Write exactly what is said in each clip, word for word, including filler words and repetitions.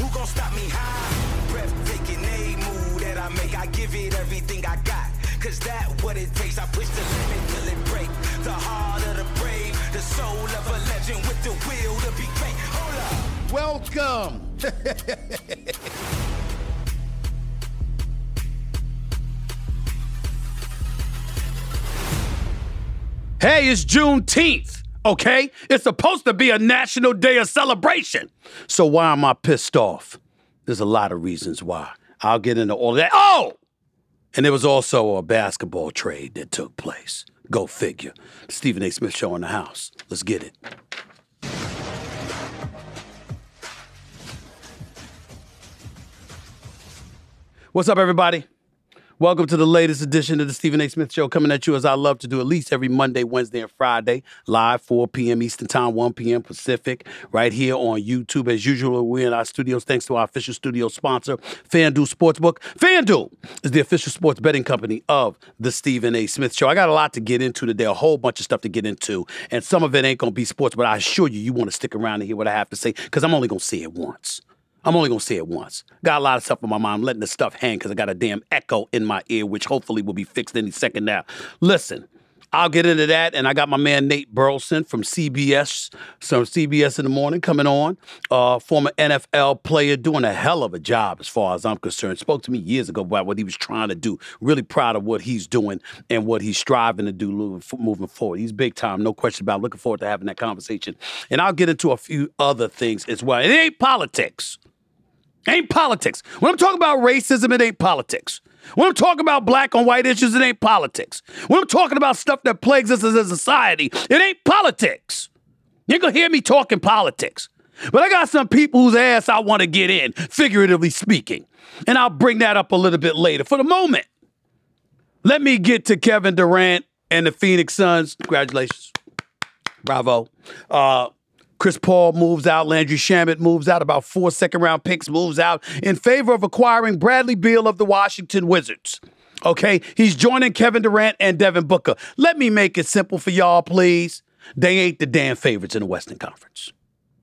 Who gon' stop me high? Breathtaking, a move that I make. I give it everything I got. Cause that what it takes. I push the limit till it break. The heart of the brave. The soul of a legend with the will to be great. Hold up. Welcome. Hey, it's Juneteenth, okay? It's supposed to be a national day of celebration. So why am I pissed off? There's a lot of reasons why. I'll get into all of that. Oh! And there was also a basketball trade that took place. Go figure. Stephen A. Smith Show in the house. Let's get it. What's up, everybody? Welcome to the latest edition of the Stephen A. Smith Show, coming at you as I love to do at least every Monday, Wednesday, and Friday, live four p.m. Eastern Time, one p.m. Pacific, right here on YouTube. As usual, we're in our studios thanks to our official studio sponsor, FanDuel Sportsbook. FanDuel is the official sports betting company of the Stephen A. Smith Show. I got a lot to get into today, a whole bunch of stuff to get into, and some of it ain't going to be sports, but I assure you, you want to stick around and hear what I have to say, because I'm only going to say it once. I'm only going to say it once. Got a lot of stuff on my mind. I'm letting the stuff hang because I got a damn echo in my ear, which hopefully will be fixed any second now. Listen, I'll get into that. And I got my man Nate Burleson from C B S, so C B S in the morning coming on. Uh, former N F L player, doing a hell of a job as far as I'm concerned. Spoke to me years ago about what he was trying to do. Really proud of what he's doing and what he's striving to do moving forward. He's big time, no question about it. Looking forward to having that conversation. And I'll get into a few other things as well. It ain't politics. Ain't politics. When I'm talking about racism, it ain't politics. When I'm talking about black on white issues, it ain't politics. When I'm talking about stuff that plagues us as a society, it ain't politics. You ain't gonna hear me talking politics. But I got some people whose ass I want to get in, figuratively speaking. And I'll bring that up a little bit later. For the moment, let me get to Kevin Durant and the Phoenix Suns. Congratulations. Bravo. Uh... Chris Paul moves out. Landry Shamet moves out. About four second-round picks moves out in favor of acquiring Bradley Beal of the Washington Wizards. Okay? He's joining Kevin Durant and Devin Booker. Let me make it simple for y'all, please. They ain't the damn favorites in the Western Conference.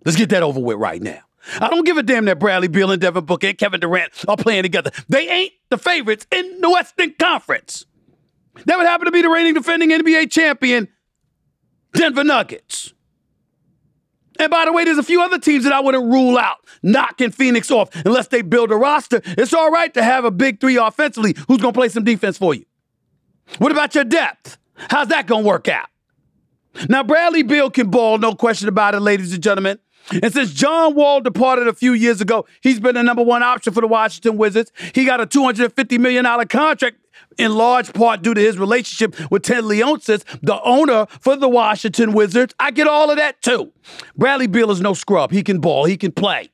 Let's get that over with right now. I don't give a damn that Bradley Beal and Devin Booker and Kevin Durant are playing together. They ain't the favorites in the Western Conference. That would happen to be the reigning defending N B A champion, Denver Nuggets. And by the way, there's a few other teams that I wouldn't rule out knocking Phoenix off unless they build a roster. It's all right to have a big three offensively who's going to play some defense for you. What about your depth? How's that going to work out? Now, Bradley Beal can ball, no question about it, ladies and gentlemen. And since John Wall departed a few years ago, he's been the number one option for the Washington Wizards. He got a two hundred fifty million dollars contract, in large part due to his relationship with Ted Leonsis, the owner for the Washington Wizards. I get all of that, too. Bradley Beal is no scrub. He can ball. He can play.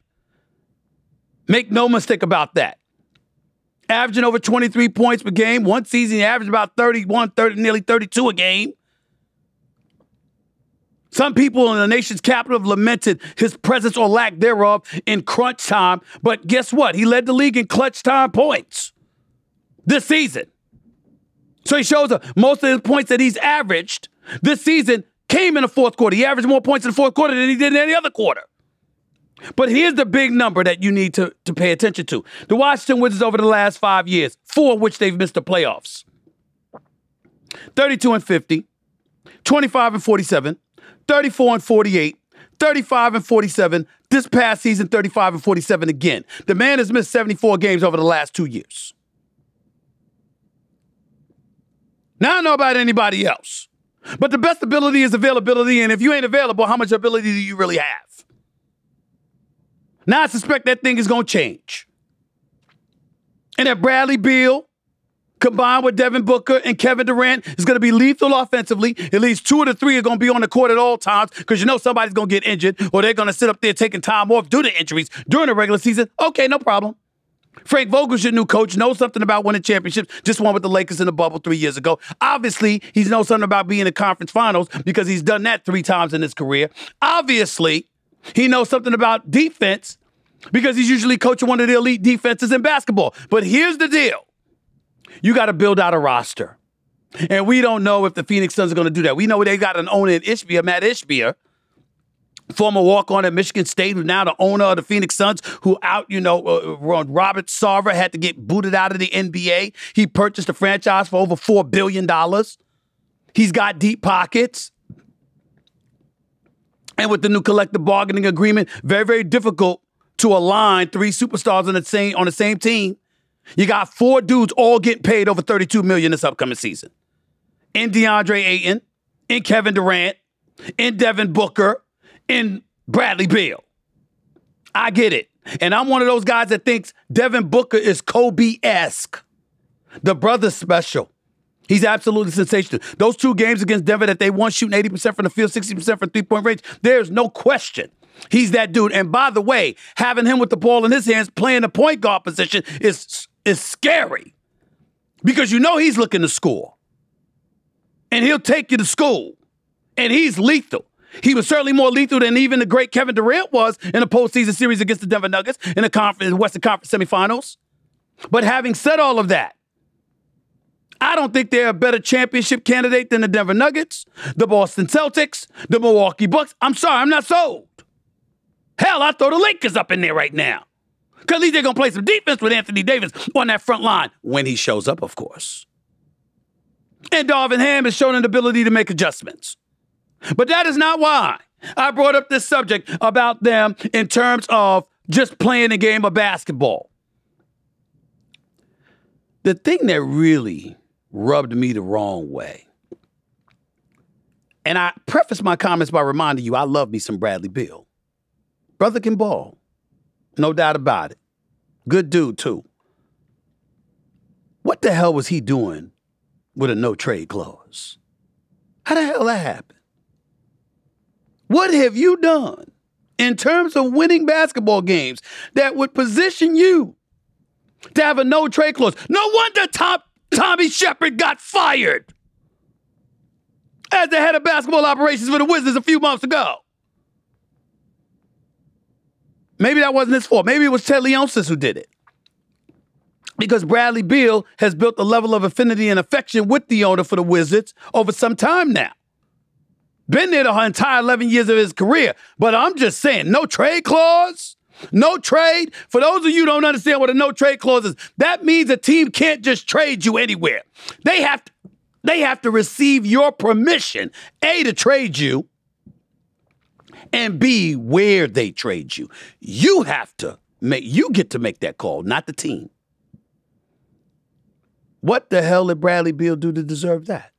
Make no mistake about that. Averaging over twenty-three points per game. One season, he averaged about thirty-one, thirty, nearly thirty-two a game. Some people in the nation's capital have lamented his presence or lack thereof in crunch time. But guess what? He led the league in clutch time points this season. So he shows up. Most of his points that he's averaged this season came in the fourth quarter. He averaged more points in the fourth quarter than he did in any other quarter. But here's the big number that you need to, to pay attention to. The Washington Wizards over the last five years, four of which they've missed the playoffs. thirty-two and fifty, twenty-five and forty-seven. thirty-four and forty-eight, thirty-five and forty-seven. This past season, thirty-five and forty-seven again. The man has missed seventy-four games over the last two years. Now, I don't know about anybody else, but the best ability is availability, and if you ain't available, how much ability do you really have? Now, I suspect that thing is going to change. And that Bradley Beal, combined with Devin Booker and Kevin Durant, is going to be lethal offensively. At least two of the three are going to be on the court at all times because you know somebody's going to get injured or they're going to sit up there taking time off due to injuries during the regular season. Okay, no problem. Frank Vogel's your new coach, knows something about winning championships, just won with the Lakers in the bubble three years ago. Obviously, he knows something about being in conference finals because he's done that three times in his career. Obviously, he knows something about defense because he's usually coaching one of the elite defenses in basketball. But here's the deal. You got to build out a roster. And we don't know if the Phoenix Suns are going to do that. We know they got an owner in Ishbia, Matt Ishbia, former walk-on at Michigan State, who's now the owner of the Phoenix Suns, who out, you know, uh, Robert Sarver had to get booted out of the N B A. He purchased the franchise for over four billion dollars. He's got deep pockets. And with the new collective bargaining agreement, very, very difficult to align three superstars on the same, on the same team. You got four dudes all getting paid over thirty-two million dollars this upcoming season. In DeAndre Ayton, in Kevin Durant, in Devin Booker, in Bradley Beal. I get it. And I'm one of those guys that thinks Devin Booker is Kobe-esque. The brother's special. He's absolutely sensational. Those two games against Denver that they won, shooting eighty percent from the field, sixty percent from three-point range, there's no question he's that dude. And by the way, having him with the ball in his hands, playing the point guard position is, is scary because you know he's looking to score. And he'll take you to school. And he's lethal. He was certainly more lethal than even the great Kevin Durant was in a postseason series against the Denver Nuggets in the conference, Western Conference semifinals. But having said all of that, I don't think they're a better championship candidate than the Denver Nuggets, the Boston Celtics, the Milwaukee Bucks. I'm sorry, I'm not sold. Hell, I throw the Lakers up in there right now. Because at least they're going to play some defense with Anthony Davis on that front line when he shows up, of course. And Darvin Ham has shown an ability to make adjustments. But that is not why I brought up this subject about them in terms of just playing the game of basketball. The thing that really rubbed me the wrong way, and I preface my comments by reminding you I love me some Bradley Beal. Brother can ball, no doubt about it. Good dude, too. What the hell was he doing with a no-trade clause? How the hell that happened? What have you done in terms of winning basketball games that would position you to have a no-trade clause? No wonder Tom, Tommy Shepard got fired as the head of basketball operations for the Wizards a few months ago. Maybe that wasn't his fault. Maybe it was Ted Leonsis who did it. Because Bradley Beal has built a level of affinity and affection with the owner for the Wizards over some time now. Been there the entire eleven years of his career. But I'm just saying, no trade clause, no trade. For those of you who don't understand what a no trade clause is, that means a team can't just trade you anywhere. They have to, they have to receive your permission, A, to trade you, and B, where they trade you. You have to make, you get to make that call, not the team. What the hell did Bradley Beal do to deserve that?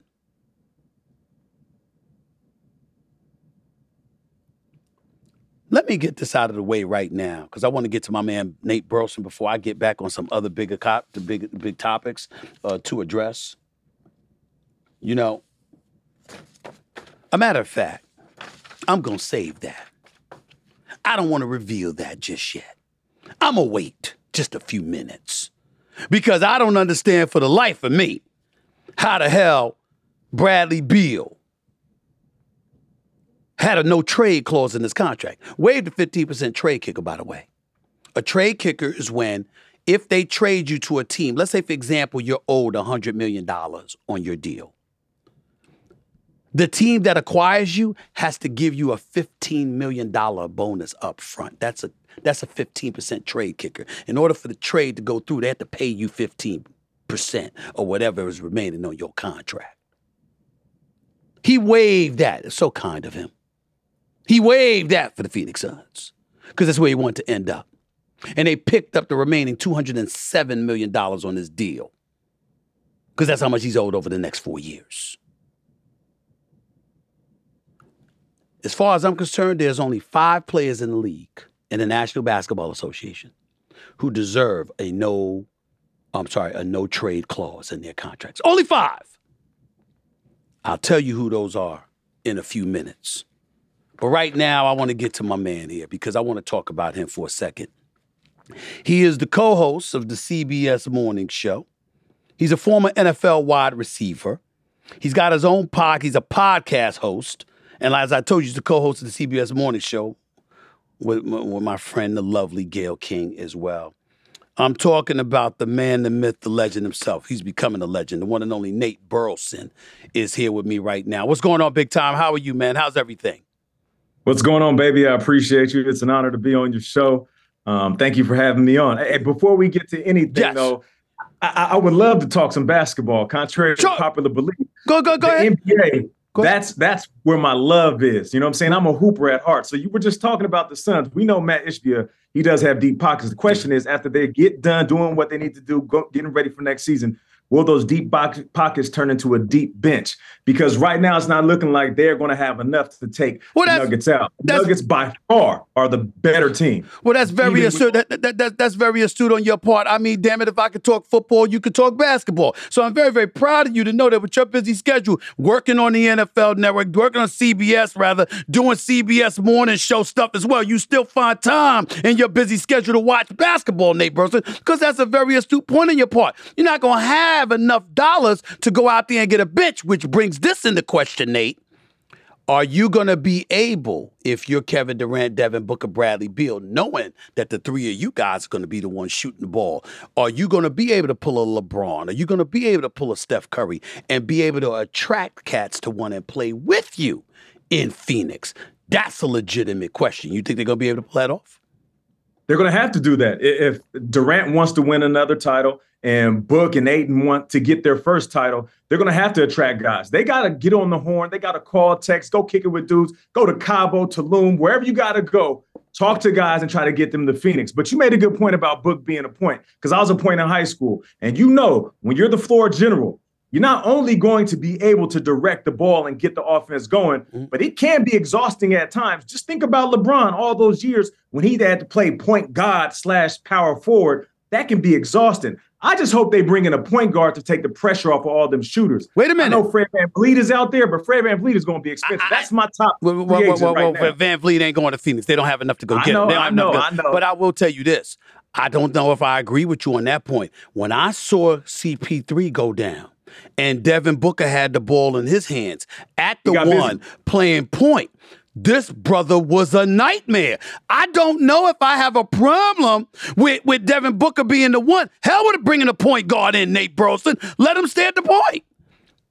Let me get this out of the way right now because I want to get to my man Nate Burleson before I get back on some other bigger cop, the big big topics uh, to address. You know, a matter of fact, I'm gonna save that. I don't want to reveal that just yet. I'm gonna wait just a few minutes because I don't understand for the life of me how the hell Bradley Beal had a no-trade clause in his contract. Waived a fifteen percent trade kicker, by the way. A trade kicker is when, if they trade you to a team, let's say, for example, you're owed one hundred million dollars on your deal. The team that acquires you has to give you a fifteen million dollars bonus up front. That's a, that's a fifteen percent trade kicker. In order for the trade to go through, they have to pay you fifteen percent or whatever is remaining on your contract. He waived that. It's so kind of him. He waived that for the Phoenix Suns because that's where he wanted to end up. And they picked up the remaining two hundred seven million dollars on his deal because that's how much he's owed over the next four years. As far as I'm concerned, there's only five players in the league in the National Basketball Association who deserve a no, I'm sorry, a no trade clause in their contracts. Only five. I'll tell you who those are in a few minutes. But right now, I want to get to my man here because I want to talk about him for a second. He is the co-host of the C B S Morning Show. He's a former N F L wide receiver. He's got his own pod. He's a podcast host. And as I told you, he's the co-host of the C B S Morning Show with, with my friend, the lovely Gayle King, as well. I'm talking about the man, the myth, the legend himself. He's becoming a legend. The one and only Nate Burleson is here with me right now. What's going on, big time? How are you, man? How's everything? What's going on, baby? I appreciate you. It's an honor to be on your show. Um, thank you for having me on. Hey, before we get to anything, yes. though, I, I would love to talk some basketball, contrary sure. to popular belief. Go, go, go the ahead. N B A, go that's, ahead. That's where my love is. You know what I'm saying? I'm a hooper at heart. So you were just talking about the Suns. We know Matt Ishbia, he does have deep pockets. The question is, after they get done doing what they need to do, go, getting ready for next season, will those deep pockets turn into a deep bench? Because right now it's not looking like they're going to have enough to take well, the Nuggets out. The Nuggets by far are the better team. Well, that's very astute. With- that, that, that, that's very astute on your part. I mean, damn it, if I could talk football, you could talk basketball. So I'm very, very proud of you to know that with your busy schedule, working on the N F L Network, working on C B S, rather, doing C B S Morning Show stuff as well, you still find time in your busy schedule to watch basketball, Nate Burleson, because that's a very astute point on your part. You're not going to have have enough dollars to go out there and get a bench, which brings this into question, Nate. Are you going to be able, if you're Kevin Durant, Devin Booker, Bradley Beal, knowing that the three of you guys are going to be the ones shooting the ball, are you going to be able to pull a LeBron? Are you going to be able to pull a Steph Curry and be able to attract cats to want to play with you in Phoenix? That's a legitimate question. You think they're going to be able to pull that off? They're going to have to do that. If Durant wants to win another title and Book and Aiden want to get their first title, they're going to have to attract guys. They got to get on the horn. They got to call, text, go kick it with dudes, go to Cabo, Tulum, wherever you got to go. Talk to guys and try to get them to Phoenix. But you made a good point about Book being a point, because I was a point in high school. And you know, when you're the floor general, you're not only going to be able to direct the ball and get the offense going, but it can be exhausting at times. Just think about LeBron all those years when he had to play point guard slash power forward. That can be exhausting. I just hope they bring in a point guard to take the pressure off of all them shooters. Wait a minute. I know Fred VanVleet is out there, but Fred VanVleet is going to be expensive. I, I, That's my top well, well, free agent well, well, right well, now. VanVleet ain't going to Phoenix. They don't have enough to go I get know, him. They don't I have know, enough to go. I know. But I will tell you this. I don't know if I agree with you on that point. When I saw C P three go down and Devin Booker had the ball in his hands at the one busy. playing point, this brother was a nightmare. I don't know if I have a problem with, with Devin Booker being the one. Hell with bringing a point guard in, Nate Burleson. Let him stay at the point.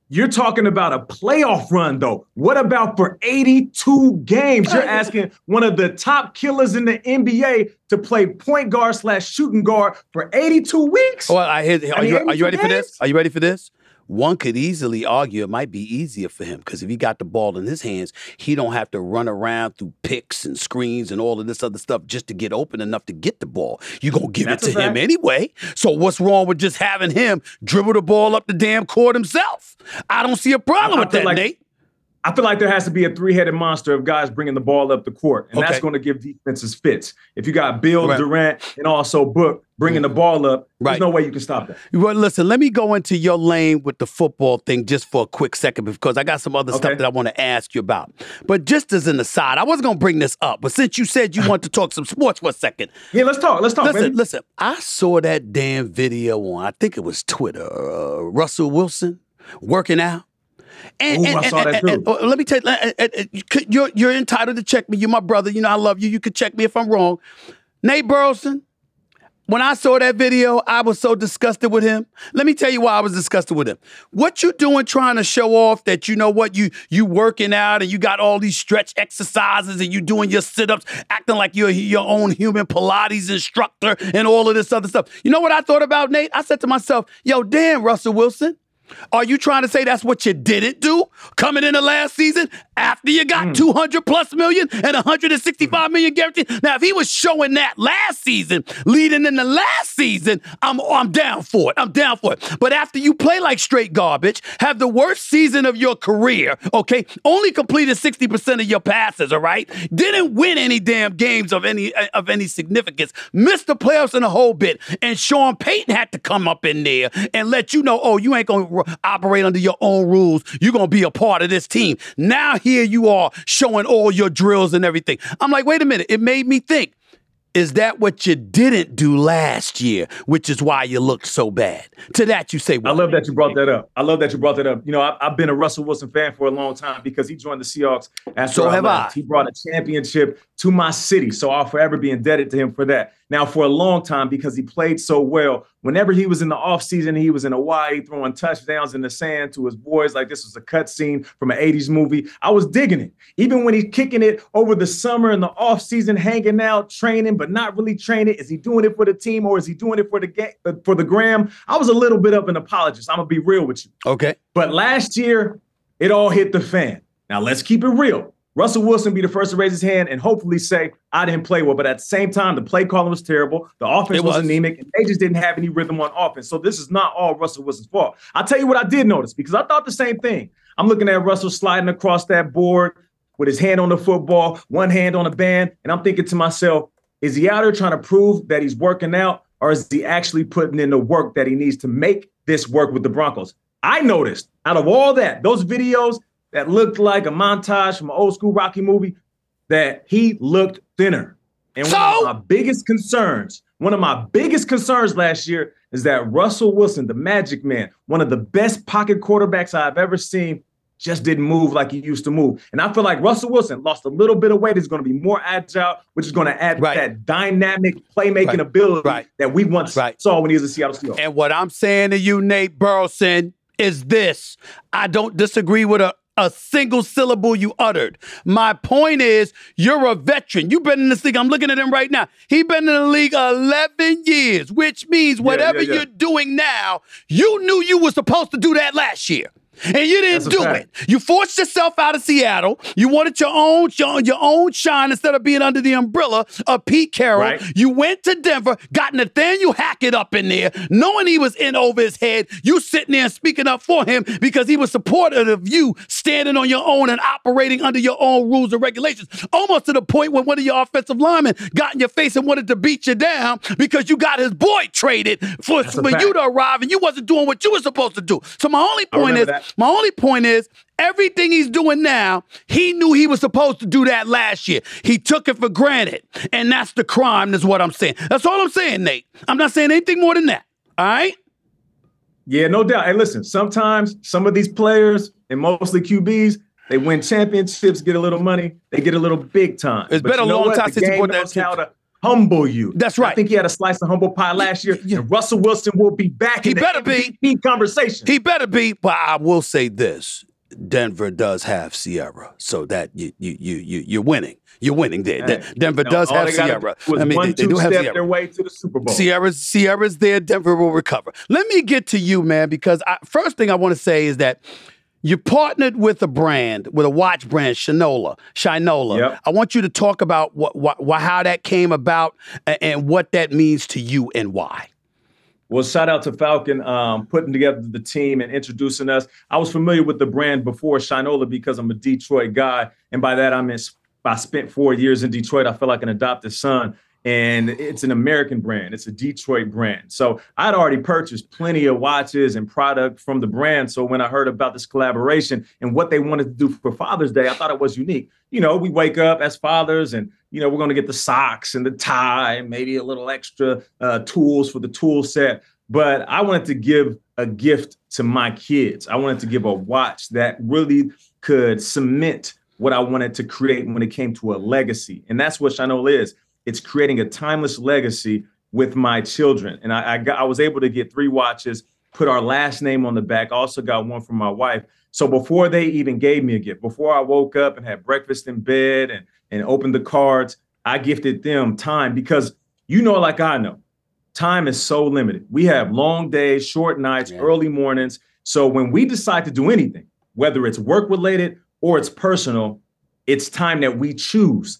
You're talking about a playoff run, though. What about for eighty-two games? You're asking one of the top killers in the N B A to play point guard slash shooting guard for eighty-two weeks? Well, I hear, are, I mean, you, are you ready games? for this? Are you ready for this? One could easily argue it might be easier for him, because if he got the ball in his hands, he don't have to run around through picks and screens and all of this other stuff just to get open enough to get the ball. You're going to give That's it to him anyway. So what's wrong with just having him dribble the ball up the damn court himself? I don't see a problem I, I with that, like, Nate. I feel like there has to be a three-headed monster of guys bringing the ball up the court, and okay. that's going to give defenses fits. If you got Bill, right. Durant, and also Book bringing the ball up, right. there's no way you can stop that. Well, listen, let me go into your lane with the football thing just for a quick second, because I got some other okay. stuff that I want to ask you about. But just as an aside, I wasn't going to bring this up, but since you said you want to talk some sports for a second. Yeah, let's talk. Let's talk, Listen, baby. listen, I saw that damn video on, I think it was Twitter, uh, Russell Wilson working out. And, Ooh, and, I saw and, that too. And, and, and, let me tell you, you're, you're entitled to check me. You're my brother. You know, I love you. You can check me if I'm wrong. Nate Burleson, when I saw that video, I was so disgusted with him. Let me tell you why I was disgusted with him. What you doing trying to show off that, you know what, you you working out and you got all these stretch exercises and you doing your sit-ups, acting like you're your own human Pilates instructor and all of this other stuff. You know what I thought about, Nate? I said to myself, yo, damn, Russell Wilson. Are you trying to say that's what you didn't do coming into last season after you got mm. two hundred plus million and one hundred sixty-five million guaranteed? Now, if he was showing that last season, leading into last season, I'm I'm down for it. I'm down for it. But after you play like straight garbage, have the worst season of your career, okay, only completed sixty percent of your passes, all right, didn't win any damn games of any of any significance, missed the playoffs in a whole bit, and Sean Payton had to come up in there and let you know, oh, you ain't going to operate under your own rules. You're going to be a part of this team. Now here you are showing all your drills and everything. I'm like, wait a minute. It made me think. is that what you didn't do last year, which is why you look so bad? To that you say, well, I love that you brought that up. I love that you brought that up. You know, I, I've been a Russell Wilson fan for a long time because he joined the Seahawks after so I have left. I. He brought a championship to my city, so I'll forever be indebted to him for that. Now, for a long time, because he played so well, whenever he was in the offseason, he was in Hawaii throwing touchdowns in the sand to his boys like this was a cutscene from an eighties movie. I was digging it. Even when he's kicking it over the summer in the offseason, hanging out, training, but not really training. Is he doing it for the team or is he doing it for the ga- for the gram? I was a little bit of an apologist. I'm going to be real with you. Okay. But last year, it all hit the fan. Now, let's keep it real. Russell Wilson be the first to raise his hand and hopefully say, I didn't play well. But at the same time, the play calling was terrible. The offense was. was anemic. And they just didn't have any rhythm on offense. So this is not all Russell Wilson's fault. I'll tell you what I did notice, because I thought the same thing. I'm looking at Russell sliding across that board with his hand on the football, one hand on the band. And I'm thinking to myself, is he out there trying to prove that he's working out? Or is he actually putting in the work that he needs to make this work with the Broncos? I noticed out of all that, those videos that looked like a montage from an old school Rocky movie, that he looked thinner. And so? one of my biggest concerns, one of my biggest concerns last year is that Russell Wilson, the Magic Man, one of the best pocket quarterbacks I've ever seen, just didn't move like he used to move. And I feel like Russell Wilson lost a little bit of weight. He's going to be more agile, which is going to add right. that dynamic playmaking right. ability right. that we once right. saw when he was a Seattle Seahawks. And what I'm saying to you, Nate Burleson, is this. I don't disagree with a A single syllable you uttered. My point is, you're a veteran. You've been in this league. I'm looking at him right now. He's been in the league eleven years, which means whatever yeah, yeah, yeah. you're doing now, you knew you were supposed to do that last year. And you didn't do fact. it. You forced yourself out of Seattle. You wanted your own your, your own shine instead of being under the umbrella of Pete Carroll. Right. You went to Denver, got Nathaniel Hackett up in there, knowing he was in over his head. You sitting there and speaking up for him because he was supportive of you standing on your own and operating under your own rules and regulations, almost to the point when one of your offensive linemen got in your face and wanted to beat you down because you got his boy traded for, for you to arrive and you wasn't doing what you were supposed to do. So my only point is, that. My only point is, everything he's doing now, he knew he was supposed to do that last year. He took it for granted. And that's the crime, is what I'm saying. That's all I'm saying, Nate. I'm not saying anything more than that. All right? Yeah, no doubt. And listen, sometimes some of these players, and mostly Q Bs, they win championships, get a little money, they get a little big time. It's but been a long what? time since he put that to humble you. That's right. I think he had a slice of humble pie last year. Yeah. And Russell Wilson will be back he in better the M V P conversation. He better be. But I will say this. Denver does have Sierra. So that you you you you you're winning. You're winning there. Hey, Denver no, does have Sierra. I mean, one, they, they do have Sierra. Their way to the Super Bowl. Sierra's Sierra's there. Denver will recover. Let me get to you, man, because I, first thing I want to say is that you partnered with a brand, with a watch brand, Shinola. Shinola. Yep. I want you to talk about what, what, how that came about and what that means to you and why. Well, shout out to Falcon um, putting together the team and introducing us. I was familiar with the brand before Shinola because I'm a Detroit guy. And by that, I mean, I spent four years in Detroit. I feel like an adopted son. And it's an American brand. It's a Detroit brand. So I'd already purchased plenty of watches and product from the brand. So when I heard about this collaboration and what they wanted to do for Father's Day, I thought it was unique. You know, we wake up as fathers and, you know, we're going to get the socks and the tie, and maybe a little extra uh, tools for the tool set. But I wanted to give a gift to my kids. I wanted to give a watch that really could cement what I wanted to create when it came to a legacy. And that's what Shinola is. It's creating a timeless legacy with my children. And I, I, got, I was able to get three watches, put our last name on the back. I also got one from my wife. So before they even gave me a gift, before I woke up and had breakfast in bed and, and opened the cards, I gifted them time because, you know, like I know, time is so limited. We have long days, short nights, yeah. early mornings. So when we decide to do anything, whether it's work related or it's personal, it's time that we choose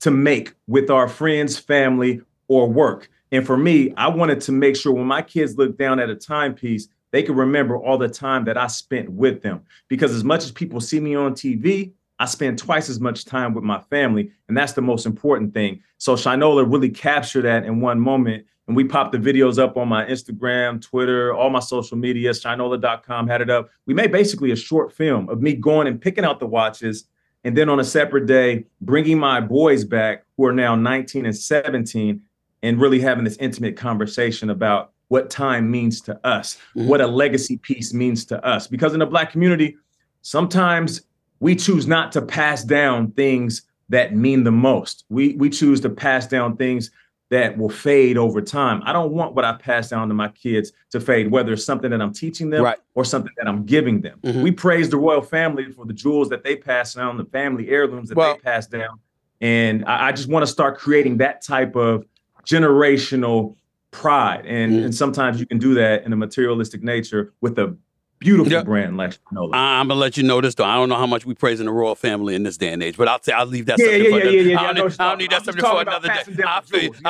to make with our friends, family, or work. And for me, I wanted to make sure when my kids look down at a timepiece, they could remember all the time that I spent with them. Because as much as people see me on T V, I spend twice as much time with my family. And that's the most important thing. So Shinola really captured that in one moment. And we popped the videos up on my Instagram, Twitter, all my social media, shinola dot com had it up. We made basically a short film of me going and picking out the watches And then on a separate day, bringing my boys back, who are now nineteen and seventeen, and really having this intimate conversation about what time means to us, mm-hmm. what a legacy piece means to us. Because in the Black community, sometimes we choose not to pass down things that mean the most. We, we choose to pass down things that will fade over time. I don't want what I pass down to my kids to fade, whether it's something that I'm teaching them right. or something that I'm giving them. Mm-hmm. We praise the royal family for the jewels that they pass down, the family heirlooms that well, they pass down. And I, I just want to start creating that type of generational pride. And, mm-hmm. and sometimes you can do that in a materialistic nature with a beautiful yep. brand like Shinola. I'm gonna let you know this though. I don't know how much we praise in the royal family in this day and age, but I'll say I'll leave that yeah, subject yeah, for another yeah, yeah, yeah, I don't, I know, need, I don't need that subject for another day. I feel, jewels,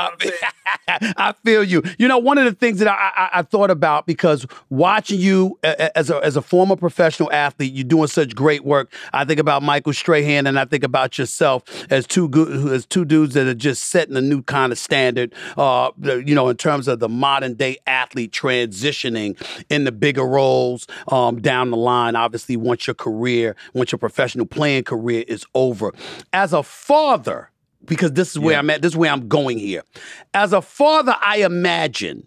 I, feel, I feel you. You know, one of the things that I, I, I thought about, because watching you as a as a former professional athlete, you're doing such great work. I think about Michael Strahan, and I think about yourself as two good, as two dudes that are just setting a new kind of standard. Uh, you know, in terms of the modern day athlete transitioning in the bigger roles. Um, down the line, obviously, once your career, once your professional playing career is over. As a father, because this is where yeah. I'm at, this is where I'm going here. As a father, I imagine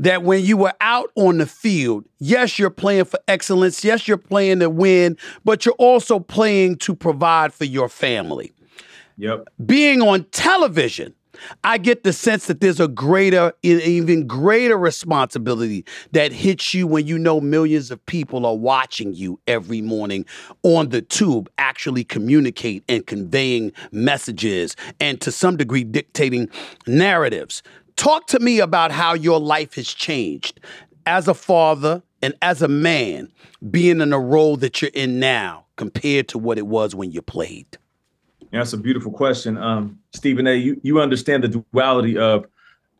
that when you were out on the field, yes, you're playing for excellence, yes, you're playing to win, but you're also playing to provide for your family. Yep. Being on television, I get the sense that there's a greater, even greater responsibility that hits you when you know millions of people are watching you every morning on the tube, actually communicate and conveying messages and to some degree dictating narratives. Talk to me about how your life has changed as a father and as a man, being in the role that you're in now compared to what it was when you played. Yeah, that's a beautiful question. Um, Stephen A., you, you understand the duality of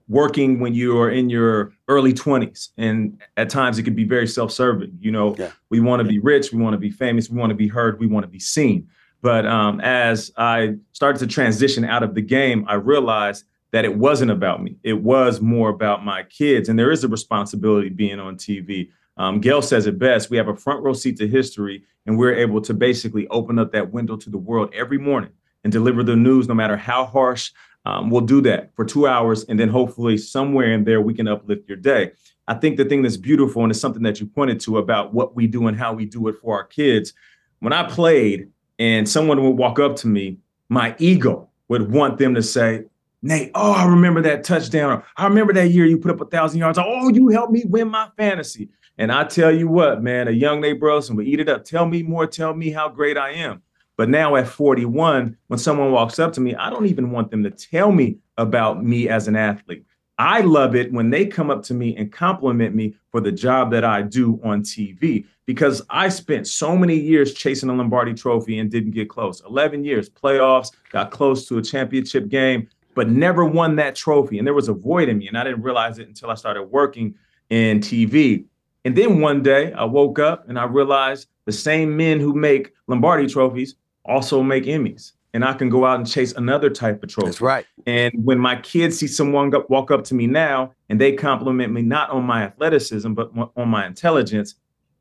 working when you are in your early twenties. And at times it can be very self-serving. You know, yeah. we want to yeah. be rich. We want to be famous. We want to be heard. We want to be seen. But um, as I started to transition out of the game, I realized that it wasn't about me. It was more about my kids. And there is a responsibility being on T V. Um, Gail says it best. We have a front row seat to history, and we're able to basically open up that window to the world every morning and deliver the news, no matter how harsh. Um, we'll do that for two hours. And then hopefully somewhere in there, we can uplift your day. I think the thing that's beautiful, and it's something that you pointed to about what we do and how we do it for our kids. When I played and someone would walk up to me, my ego would want them to say, Nate, oh, I remember that touchdown. Or, I remember that year you put up a thousand yards. Or, oh, you helped me win my fantasy. And I tell you what, man, a young Nate Burleson would eat it up. Tell me more. Tell me how great I am. But now at forty-one, when someone walks up to me, I don't even want them to tell me about me as an athlete. I love it when they come up to me and compliment me for the job that I do on T V, because I spent so many years chasing a Lombardi trophy and didn't get close. eleven years, playoffs, got close to a championship game, but never won that trophy. And there was a void in me, and I didn't realize it until I started working in T V. And then one day I woke up and I realized the same men who make Lombardi trophies also make Emmys, and I can go out and chase another type of trophy. That's right. And when my kids see someone go- walk up to me now and they compliment me, not on my athleticism, but on my intelligence,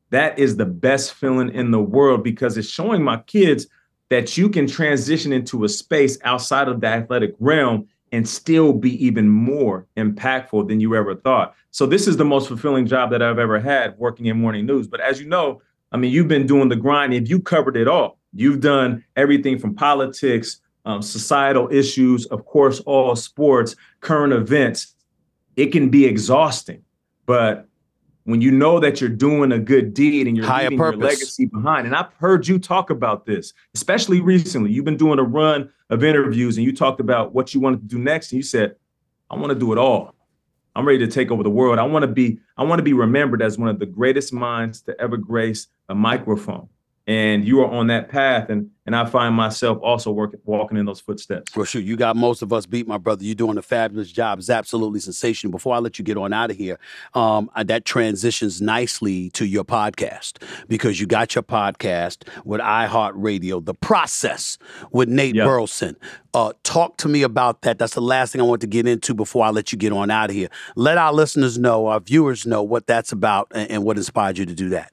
that is the best feeling in the world, because it's showing my kids that you can transition into a space outside of the athletic realm and still be even more impactful than you ever thought. So this is the most fulfilling job that I've ever had, working in morning news. But as you know, I mean, you've been doing the grind. If you covered it all, you've done everything from politics, um, societal issues, of course, all sports, current events. It can be exhausting. But when you know that you're doing a good deed and you're leaving your legacy behind, and I've heard you talk about this, especially recently. You've been doing a run of interviews and you talked about what you wanted to do next. And you said, I want to do it all. I'm ready to take over the world. I want to be I want to be remembered as one of the greatest minds to ever grace a microphone. And you are on that path. And and I find myself also working, walking in those footsteps. Well, shoot, you got most of us beat, my brother. You're doing a fabulous job. It's absolutely sensational. Before I let you get on out of here, um, that transitions nicely to your podcast, because you got your podcast with iHeartRadio, The Process with Nate yep. Burleson. Uh, talk to me about that. That's the last thing I want to get into before I let you get on out of here. Let our listeners know, our viewers know what that's about and, and what inspired you to do that.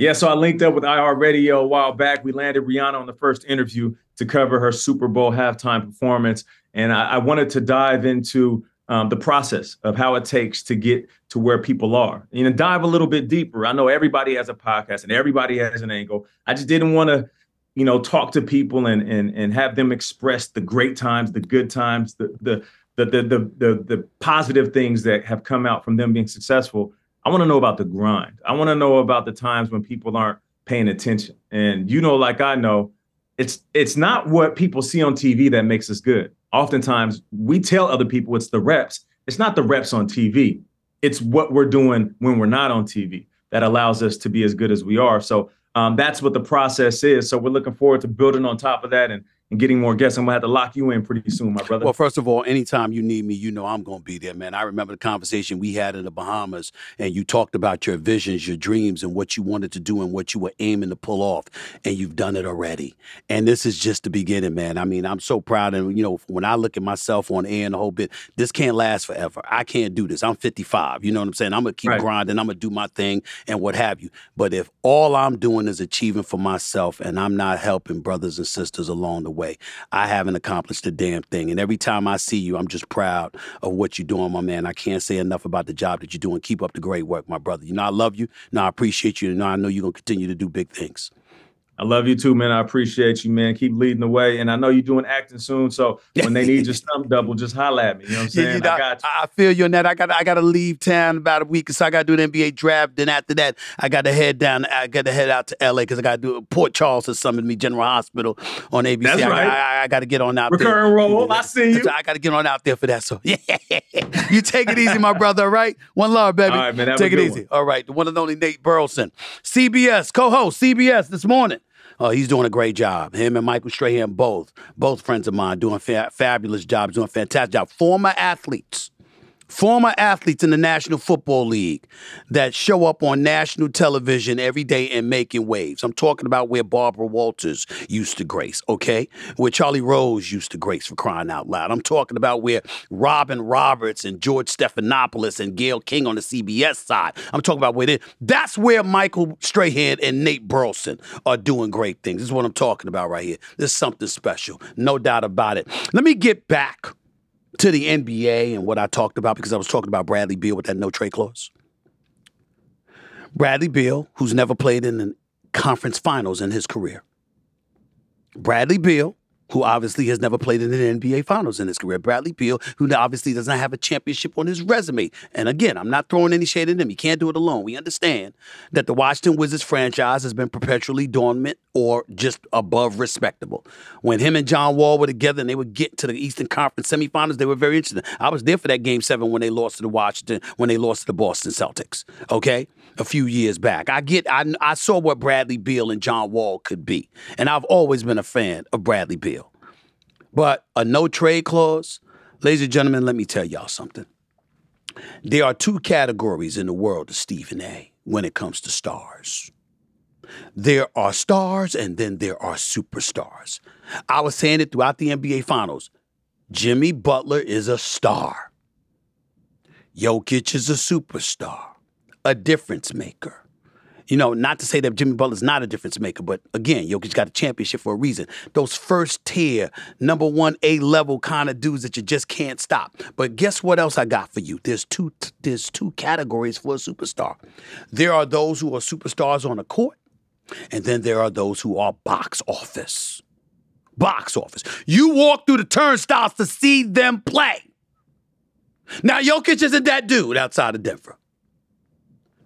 Yeah, so I linked up with iHeartRadio a while back. We landed Rihanna on the first interview to cover her Super Bowl halftime performance. And I, I wanted to dive into um, the process of how it takes to get to where people are. You know, dive a little bit deeper. I know everybody has a podcast and everybody has an angle. I just didn't want to, you know, talk to people and and and have them express the great times, the good times, the the the the the the, the positive things that have come out from them being successful. I want to know about the grind. I want to know about the times when people aren't paying attention. And you know, like I know, it's it's not what people see on T V that makes us good. Oftentimes, we tell other people it's the reps. It's not the reps on T V. It's what we're doing when we're not on T V that allows us to be as good as we are. So um, that's what the process is. So we're looking forward to building on top of that and and getting more guests. I'm going to have to lock you in pretty soon, my brother. Well, first of all, anytime you need me, you know I'm going to be there, man. I remember the conversation we had in the Bahamas, and you talked about your visions, your dreams, and what you wanted to do and what you were aiming to pull off, and you've done it already. And this is just the beginning, man. I mean, I'm so proud. And, you know, when I look at myself on air and the whole bit, this can't last forever. I can't do this. I'm fifty-five. You know what I'm saying? I'm going to keep right. grinding. I'm going to do my thing and what have you. But if all I'm doing is achieving for myself and I'm not helping brothers and sisters along the way, way. I haven't accomplished a damn thing. And every time I see you, I'm just proud of what you're doing, my man. I can't say enough about the job that you're doing. Keep up the great work, my brother. You know, I love you. No, I appreciate you. And I know you're going to continue to do big things. I love you too, man. I appreciate you, man. Keep leading the way. And I know you're doing acting soon. So when they need your stump double, just holler at me. You know what I'm saying? You know, I got you. I feel you on that. I got I got to leave town about a week because I got to do the N B A draft. Then after that, I got to head down. I got to head out to L A because I got to do Port Charles has summoned me, General Hospital on A B C. That's right. I, I, I got to get on out Recurring there. Recurring role. I see you. I got to get on out there for that. So yeah, you take it easy, my brother. All right. One love, baby. All right, man. Take it easy. One. All right. The one and only Nate Burleson, C B S co-host, C B S This Morning. Oh, he's doing a great job. Him and Michael Strahan, both, both friends of mine, doing fa- fabulous jobs, doing fantastic job. Former athletes, former athletes in the National Football League that show up on national television every day and making waves. I'm talking about where Barbara Walters used to grace, okay? Where Charlie Rose used to grace, for crying out loud. I'm talking about where Robin Roberts and George Stephanopoulos and Gayle King on the C B S side. I'm talking about where they, that's where Michael Strahan and Nate Burleson are doing great things. This is what I'm talking about right here. This is something special, no doubt about it. Let me get back to the N B A and what I talked about, because I was talking about Bradley Beal with that no-trade clause. Bradley Beal, who's never played in the conference finals in his career. Bradley Beal, who obviously has never played in an N B A finals in his career. Bradley Beal, who obviously does not have a championship on his resume. And again, I'm not throwing any shade at him. He can't do it alone. We understand that the Washington Wizards franchise has been perpetually dormant or just above respectable. When him and John Wall were together and they would get to the Eastern Conference semifinals, they were very interesting. I was there for that game seven when they lost to the Washington, when they lost to the Boston Celtics, okay, a few years back. I get, I, I saw what Bradley Beal and John Wall could be. And I've always been a fan of Bradley Beal. But a no-trade clause, ladies and gentlemen, let me tell y'all something. There are two categories in the world of Stephen A. when it comes to stars. There are stars and then there are superstars. I was saying it throughout the N B A Finals. Jimmy Butler is a star. Jokic is a superstar, a difference maker. You know, not to say that Jimmy Butler's not a difference maker, but again, Jokic got a championship for a reason. Those first tier, number one A-level kind of dudes that you just can't stop. But guess what else I got for you? There's two, there's two categories for a superstar. There are those who are superstars on the court, and then there are those who are box office. Box office. You walk through the turnstiles to see them play. Now, Jokic isn't that dude outside of Denver.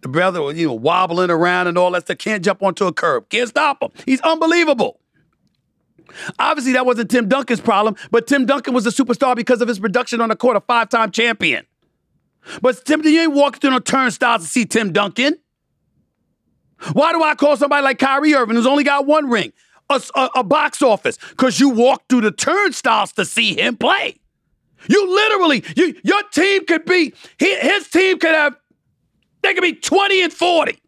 The brother, you know, wobbling around and all that stuff, can't jump onto a curb, can't stop him. He's unbelievable. Obviously, that wasn't Tim Duncan's problem, but Tim Duncan was a superstar because of his production on the court, a five-time champion. But Tim, you ain't walking through no turnstiles to see Tim Duncan. Why do I call somebody like Kyrie Irving, who's only got one ring, a, a, a box office? Because you walk through the turnstiles to see him play. You literally, you, your team could be, he, his team could have, they could be twenty and forty,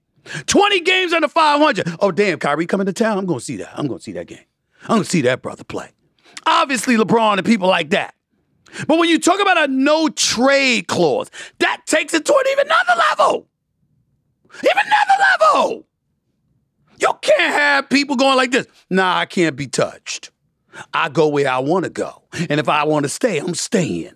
twenty games under five hundred. Oh, damn, Kyrie coming to town. I'm going to see that. I'm going to see that game. I'm going to see that brother play. Obviously, LeBron and people like that. But when you talk about a no-trade clause, that takes it to an even another level. Even another level. You can't have people going like this. Nah, I can't be touched. I go where I want to go. And if I want to stay, I'm staying.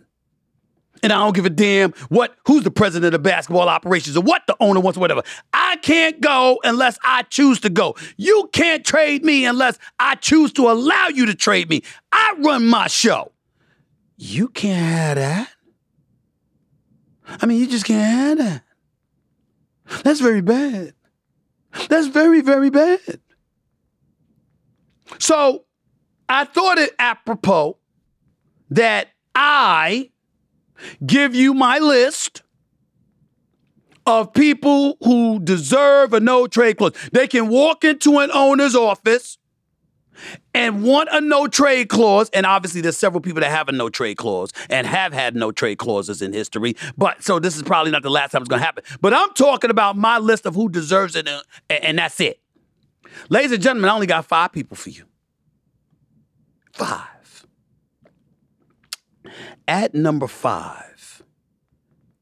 And I don't give a damn what, who's the president of basketball operations or what the owner wants or whatever. I can't go unless I choose to go. You can't trade me unless I choose to allow you to trade me. I run my show. You can't have that. I mean, you just can't have that. That's very bad. That's very, very bad. So I thought it apropos that I give you my list of people who deserve a no-trade clause. They can walk into an owner's office and want a no-trade clause, and obviously there's several people that have a no-trade clause and have had no-trade clauses in history, but so this is probably not the last time it's going to happen. But I'm talking about my list of who deserves it, and, and that's it. Ladies and gentlemen, I only got five people for you. Five. At number five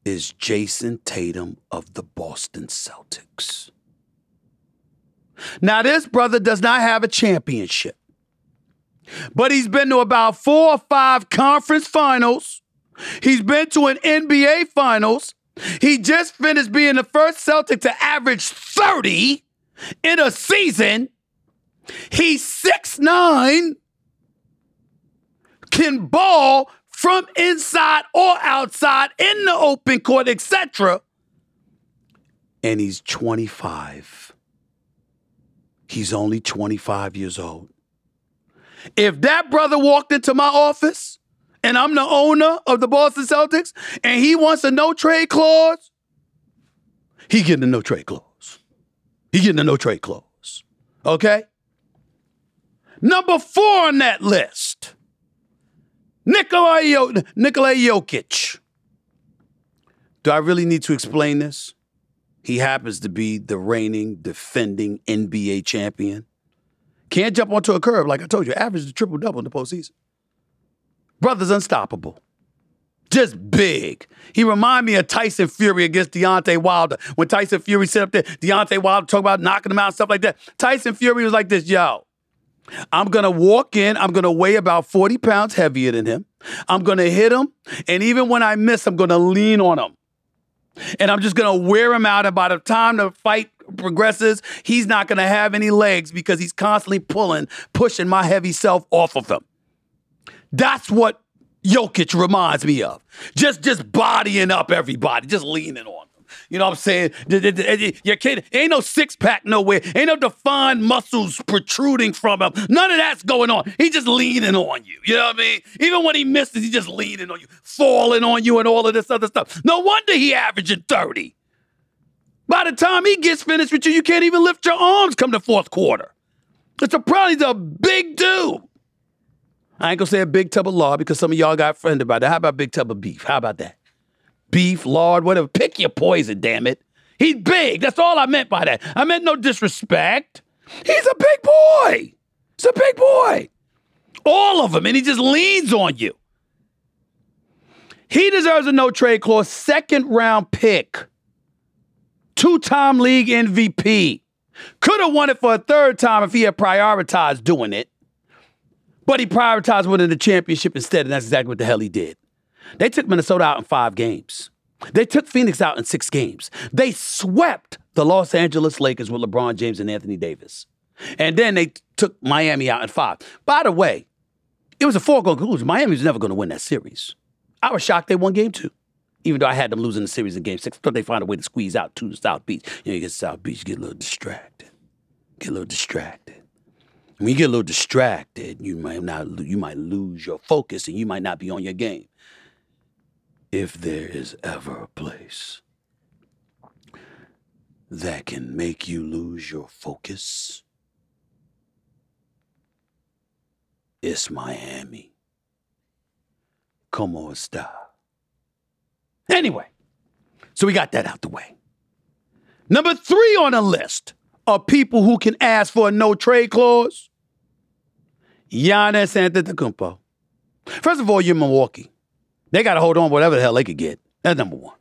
is Jason Tatum of the Boston Celtics. Now, this brother does not have a championship, but he's been to about four or five conference finals. He's been to an N B A finals. He just finished being the first Celtic to average thirty in a season. He's six nine, can ball from inside or outside, in the open court, et cetera. And he's twenty-five. He's only twenty-five years old. If that brother walked into my office and I'm the owner of the Boston Celtics and he wants a no-trade clause, he getting a no-trade clause. He getting a no-trade clause. Okay? Number four on that list, Nikola Jokic. Do I really need to explain this? He happens to be the reigning, defending N B A champion. Can't jump onto a curb, like I told you. Averaged the triple-double in the postseason. Brother's unstoppable. Just big. He remind me of Tyson Fury against Deontay Wilder. When Tyson Fury sat up there, Deontay Wilder talking about knocking him out and stuff like that. Tyson Fury was like this, yo. I'm going to walk in. I'm going to weigh about forty pounds heavier than him. I'm going to hit him. And even when I miss, I'm going to lean on him. And I'm just going to wear him out. And by the time the fight progresses, he's not going to have any legs because he's constantly pulling, pushing my heavy self off of him. That's what Jokic reminds me of. Just, just bodying up everybody, just leaning on. You know what I'm saying? Your kid, ain't no six-pack nowhere. Ain't no defined muscles protruding from him. None of that's going on. He's just leaning on you. You know what I mean? Even when he misses, he's just leaning on you, falling on you and all of this other stuff. No wonder he averaging thirty. By the time he gets finished with you, you can't even lift your arms come the fourth quarter. It's a probably the big dude. I ain't going to say a big tub of lard because some of y'all got offended by that. How about big tub of beef? How about that? Beef, lard, whatever. Pick your poison, damn it. He's big. That's all I meant by that. I meant no disrespect. He's a big boy. He's a big boy. All of them. And he just leans on you. He deserves a no-trade clause. Second round pick. Two-time league M V P. Could have won it for a third time if he had prioritized doing it. But he prioritized winning the championship instead, and that's exactly what the hell he did. They took Minnesota out in five games. They took Phoenix out in six games. They swept the Los Angeles Lakers with LeBron James and Anthony Davis. And then they took Miami out in five. By the way, it was a foregone conclusion. Miami was never going to win that series. I was shocked they won game two, even though I had them losing the series in game six. I thought they'd find a way to squeeze out to the South Beach. You know, you get to South Beach, you get a little distracted. Get a little distracted. When you get a little distracted, you might not, you might lose your focus and you might not be on your game. If there is ever a place that can make you lose your focus, it's Miami. Como esta? Anyway, so we got that out the way. Number three on the list of people who can ask for a no-trade clause, Giannis Antetokounmpo. First of all, you're Milwaukee. They got to hold on whatever the hell they could get. That's number one.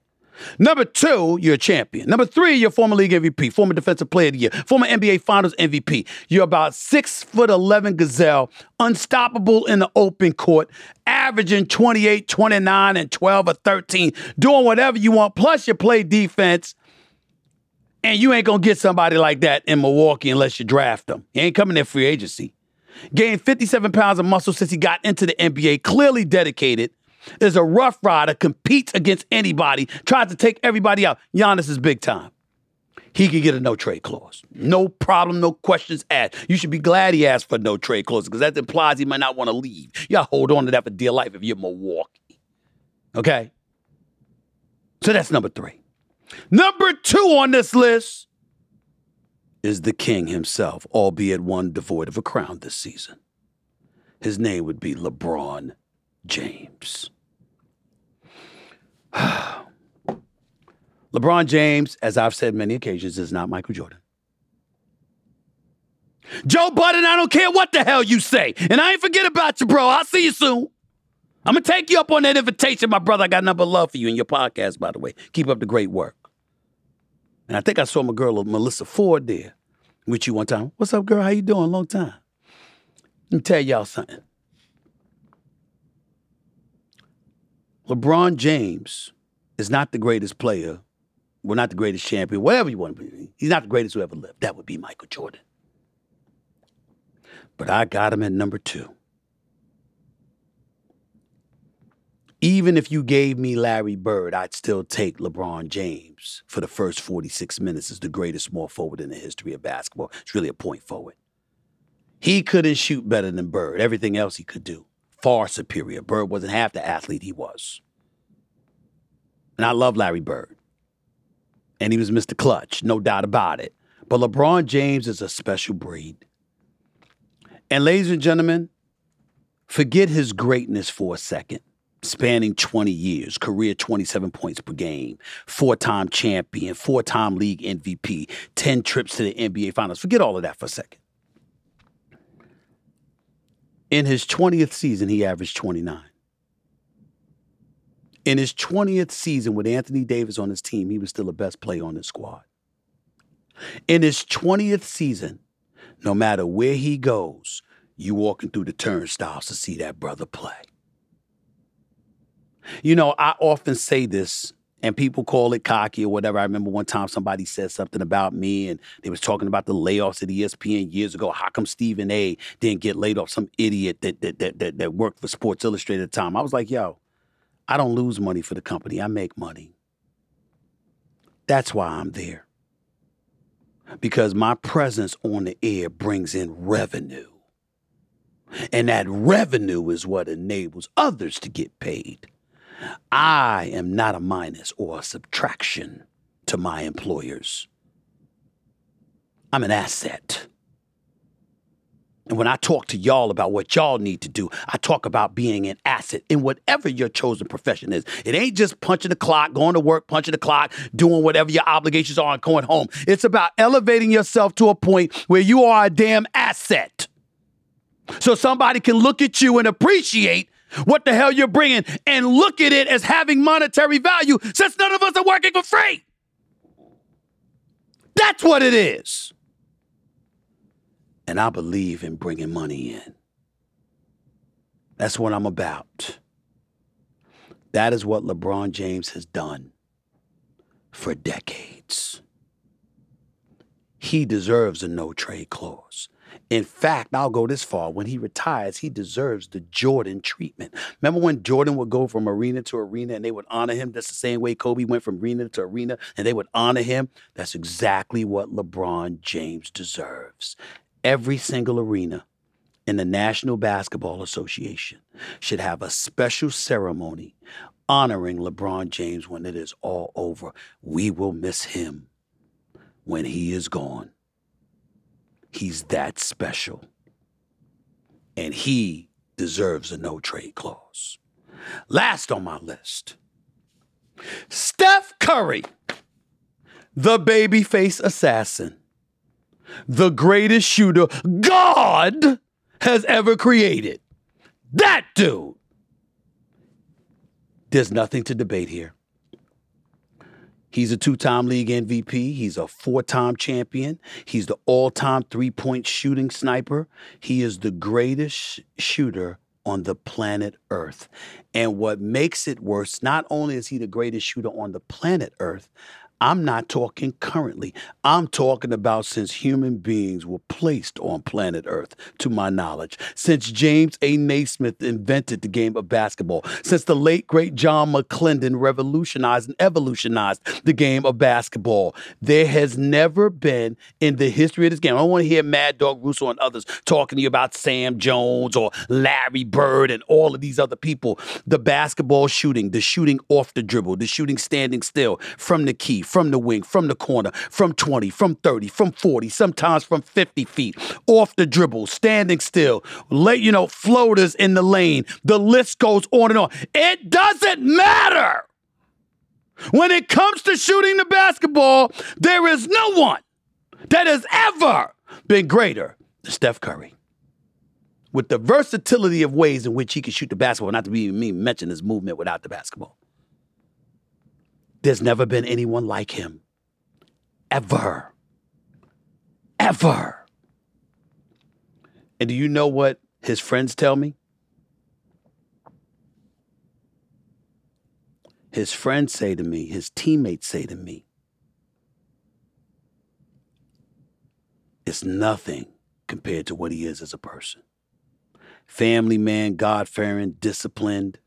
Number two, you're a champion. Number three, you're former league M V P, former defensive player of the year, former N B A Finals M V P. You're about six foot eleven gazelle, unstoppable in the open court, averaging twenty-eight, twenty-nine, and twelve or thirteen, doing whatever you want. Plus, you play defense, and you ain't going to get somebody like that in Milwaukee unless you draft them. He ain't coming in free agency. Gained fifty-seven pounds of muscle since he got into the N B A, clearly dedicated. Is a rough rider, competes against anybody, tries to take everybody out. Giannis is big time. He could get a no-trade clause. No problem, no questions asked. You should be glad he asked for a no-trade clause because that implies he might not want to leave. You got to hold on to that for dear life if you're Milwaukee. Okay? So that's number three. Number two on this list is the king himself, albeit one devoid of a crown this season. His name would be LeBron James. LeBron James, as I've said many occasions, is not Michael Jordan. Joe Budden, I don't care what the hell you say. And I ain't forget about you, bro. I'll see you soon. I'm going to take you up on that invitation, my brother. I got nothing but love for you and your podcast, by the way. Keep up the great work. And I think I saw my girl, Melissa Ford, there with you one time. What's up, girl? How you doing? Long time. Let me tell y'all something. LeBron James is not the greatest player. We're not the greatest champion, whatever you want to be. He's not the greatest who ever lived. That would be Michael Jordan. But I got him at number two. Even if you gave me Larry Bird, I'd still take LeBron James for the first forty-six minutes as the greatest small forward in the history of basketball. It's really a point forward. He couldn't shoot better than Bird. Everything else he could do. Far superior. Bird wasn't half the athlete he was. And I love Larry Bird. And he was Mister Clutch, no doubt about it. But LeBron James is a special breed. And ladies and gentlemen, forget his greatness for a second. Spanning twenty years, career twenty-seven points per game, four-time champion, four-time league M V P, ten trips to the N B A Finals. Forget all of that for a second. In his twentieth season, he averaged twenty-nine. In his twentieth season with Anthony Davis on his team, he was still the best player on his squad. In his twentieth season, no matter where he goes, you walking through the turnstiles to see that brother play. You know, I often say this, and people call it cocky or whatever. I remember one time somebody said something about me, and they was talking about the layoffs at E S P N years ago. How come Stephen A. didn't get laid off? Some idiot that that that that, that worked for Sports Illustrated at the time. I was like, yo, I don't lose money for the company. I make money. That's why I'm there. Because my presence on the air brings in revenue. And that revenue is what enables others to get paid. I am not a minus or a subtraction to my employers. I'm an asset. And when I talk to y'all about what y'all need to do, I talk about being an asset in whatever your chosen profession is. It ain't just punching the clock, going to work, punching the clock, doing whatever your obligations are and going home. It's about elevating yourself to a point where you are a damn asset. So somebody can look at you and appreciate what the hell you're bringing and look at it as having monetary value since none of us are working for free. That's what it is. And I believe in bringing money in. That's what I'm about. That is what LeBron James has done for decades. He deserves a no-trade clause. In fact, I'll go this far. When he retires, he deserves the Jordan treatment. Remember when Jordan would go from arena to arena and they would honor him? That's the same way Kobe went from arena to arena and they would honor him. That's exactly what LeBron James deserves. Every single arena in the National Basketball Association should have a special ceremony honoring LeBron James when it is all over. We will miss him when he is gone. He's that special. And he deserves a no-trade clause. Last on my list, Steph Curry, the babyface assassin, the greatest shooter God has ever created. That dude. There's nothing to debate here. He's a two-time league M V P. He's a four-time champion. He's the all-time three-point shooting sniper. He is the greatest shooter on the planet Earth. And what makes it worse, not only is he the greatest shooter on the planet Earth, I'm not talking currently. I'm talking about since human beings were placed on planet Earth, to my knowledge. Since James A. Naismith invented the game of basketball. Since the late, great John McClendon revolutionized and evolutionized the game of basketball. There has never been in the history of this game. I don't want to hear Mad Dog Russo and others talking to you about Sam Jones or Larry Bird and all of these other people. The basketball shooting, the shooting off the dribble, the shooting standing still from the key, from the wing, from the corner, from twenty, from thirty, from forty, sometimes from fifty feet, off the dribble, standing still, late, you know, floaters in the lane. The list goes on and on. It doesn't matter. When it comes to shooting the basketball, there is no one that has ever been greater than Steph Curry. With the versatility of ways in which he can shoot the basketball, not to be me mention his movement without the basketball. There's never been anyone like him. Ever. Ever. And do you know what his friends tell me? His friends say to me, his teammates say to me, it's nothing compared to what he is as a person. Family man, God-fearing, disciplined.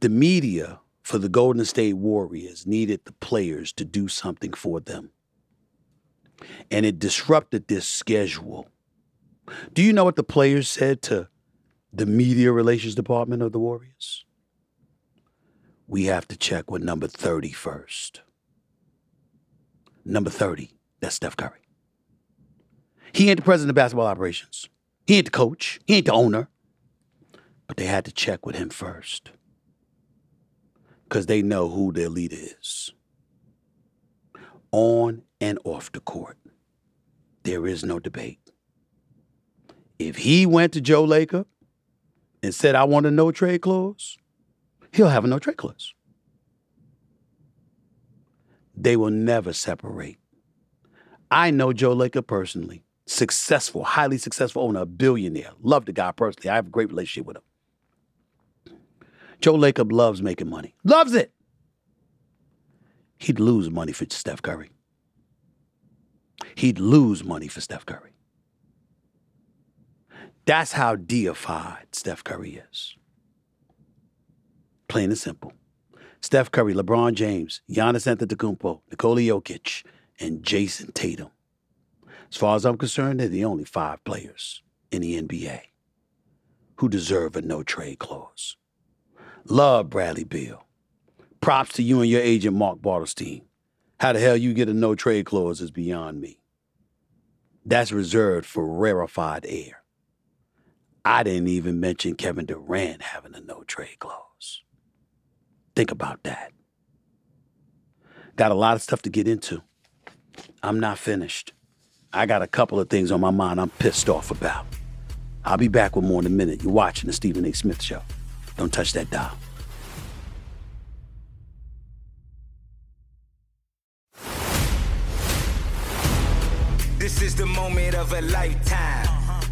The media for the Golden State Warriors needed the players to do something for them. And it disrupted this schedule. Do you know what the players said to the media relations department of the Warriors? We have to check with number thirty first. Number thirty, that's Steph Curry. He ain't the president of basketball operations. He ain't the coach. He ain't the owner. But they had to check with him first. Because they know who their leader is. On and off the court, there is no debate. If he went to Joe Lacob and said, I want a no-trade clause, he'll have a no-trade clause. They will never separate. I know Joe Lacob personally, successful, highly successful owner, a billionaire. Love the guy personally. I have a great relationship with him. Joe Lacob loves making money. Loves it. He'd lose money for Steph Curry. He'd lose money for Steph Curry. That's how deified Steph Curry is. Plain and simple. Steph Curry, LeBron James, Giannis Antetokounmpo, Nikola Jokic, and Jason Tatum. As far as I'm concerned, they're the only five players in the N B A who deserve a no-trade clause. Love Bradley Beal. Props to you and your agent, Mark Bartlestein. How the hell you get a no-trade clause is beyond me. That's reserved for rarefied air. I didn't even mention Kevin Durant having a no-trade clause. Think about that. Got a lot of stuff to get into. I'm not finished. I got a couple of things on my mind I'm pissed off about. I'll be back with more in a minute. You're watching The Stephen A. Smith Show. Don't touch that dial. This is the moment of a lifetime. Uh-huh.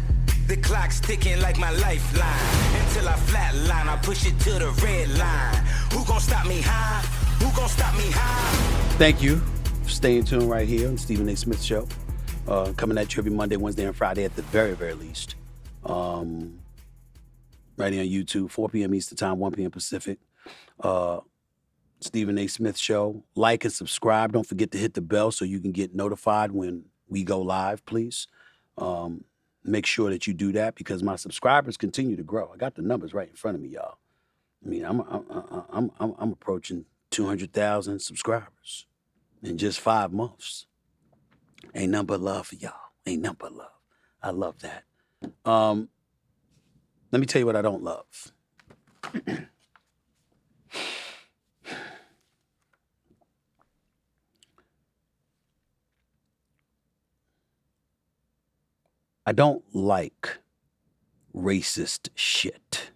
The clock's ticking like my lifeline. Until I flatline, I push it to the red line. Who gon' stop me high? Who gon' stop me high? Thank you for staying tuned right here on the Stephen A. Smith Show. Uh, coming at you every Monday, Wednesday, and Friday at the very, very least. Um... Right here on YouTube, four p.m. Eastern Time, one p.m. Pacific. Uh, Stephen A. Smith Show. Like and subscribe. Don't forget to hit the bell so you can get notified when we go live, please. Um, make sure that you do that because my subscribers continue to grow. I got the numbers right in front of me, y'all. I mean, I'm I'm I'm I'm, I'm approaching two hundred thousand subscribers in just five months. Ain't nothing but love for y'all. Ain't nothing but love. I love that. Um... Let me tell you what I don't love. I don't like racist shit.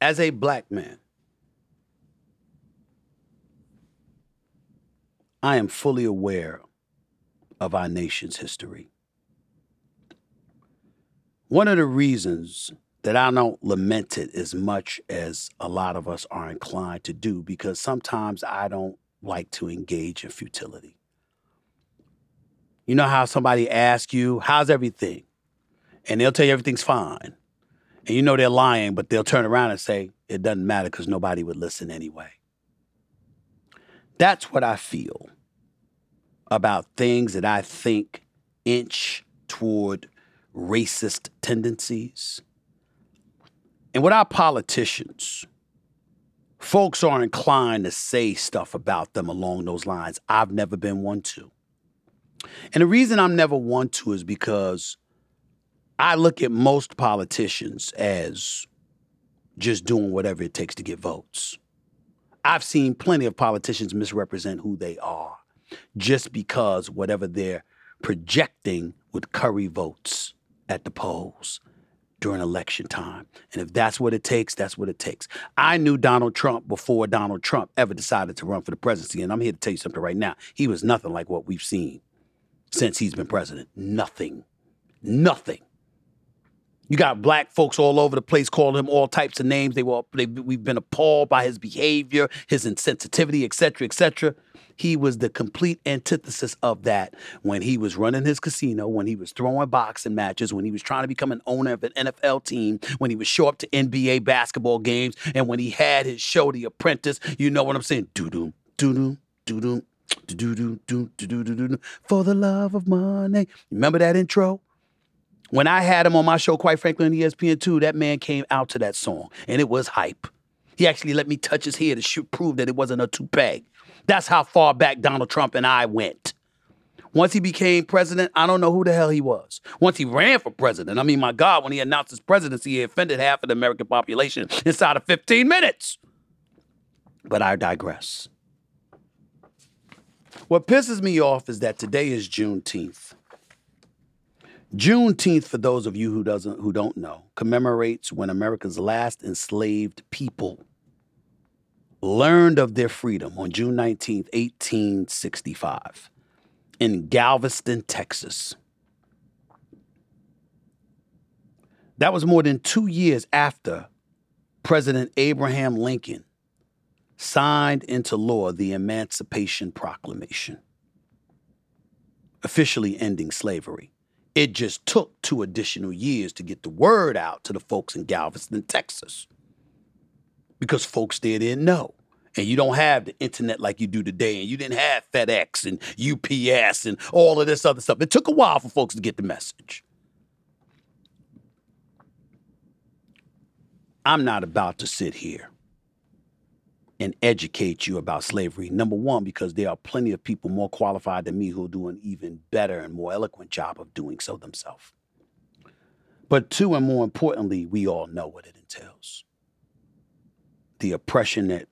as a black man, I am fully aware of our nation's history. One of the reasons that I don't lament it as much as a lot of us are inclined to do, because sometimes I don't like to engage in futility. You know how somebody asks you, how's everything? And they'll tell you everything's fine. And you know they're lying, but they'll turn around and say, it doesn't matter because nobody would listen anyway. That's what I feel about things that I think inch toward racist tendencies. And with our politicians, folks are inclined to say stuff about them along those lines. I've never been one to. And the reason I'm never one to is because I look at most politicians as just doing whatever it takes to get votes. I've seen plenty of politicians misrepresent who they are just because whatever they're projecting would curry votes at the polls during election time. And if that's what it takes, that's what it takes. I knew Donald Trump before Donald Trump ever decided to run for the presidency. And I'm here to tell you something right now. He was nothing like what we've seen since he's been president. Nothing. Nothing. You got black folks all over the place calling him all types of names. They were, they, we've been appalled by his behavior, his insensitivity, et cetera, et cetera. He was the complete antithesis of that when he was running his casino, when he was throwing boxing matches, when he was trying to become an owner of an N F L team, when he would show up to N B A basketball games, and when he had his show, The Apprentice. You know what I'm saying? Doo-doo, doo-doo, doo-doo, doo-doo, doo-doo, doo-doo, doo-doo, for the love of money. Remember that intro? When I had him on my show, quite frankly, on E S P N two, that man came out to that song, and it was hype. He actually let me touch his hair to sh- prove that it wasn't a toupee. That's how far back Donald Trump and I went. Once he became president, I don't know who the hell he was. Once he ran for president, I mean, my God, when he announced his presidency, he offended half of the American population inside of fifteen minutes. But I digress. What pisses me off is that today is Juneteenth. Juneteenth, for those of you who doesn't who don't know, commemorates when America's last enslaved people learned of their freedom on June nineteenth, eighteen sixty-five, in Galveston, Texas. That was more than two years after President Abraham Lincoln signed into law the Emancipation Proclamation, officially ending slavery. It just took two additional years to get the word out to the folks in Galveston, Texas, because folks there didn't know. And you don't have the internet like you do today, and you didn't have FedEx and U P S and all of this other stuff. It took a while for folks to get the message. I'm not about to sit here and educate you about slavery. Number one, because there are plenty of people more qualified than me who do an even better and more eloquent job of doing so themselves. But two, and more importantly, we all know what it entails. The oppression that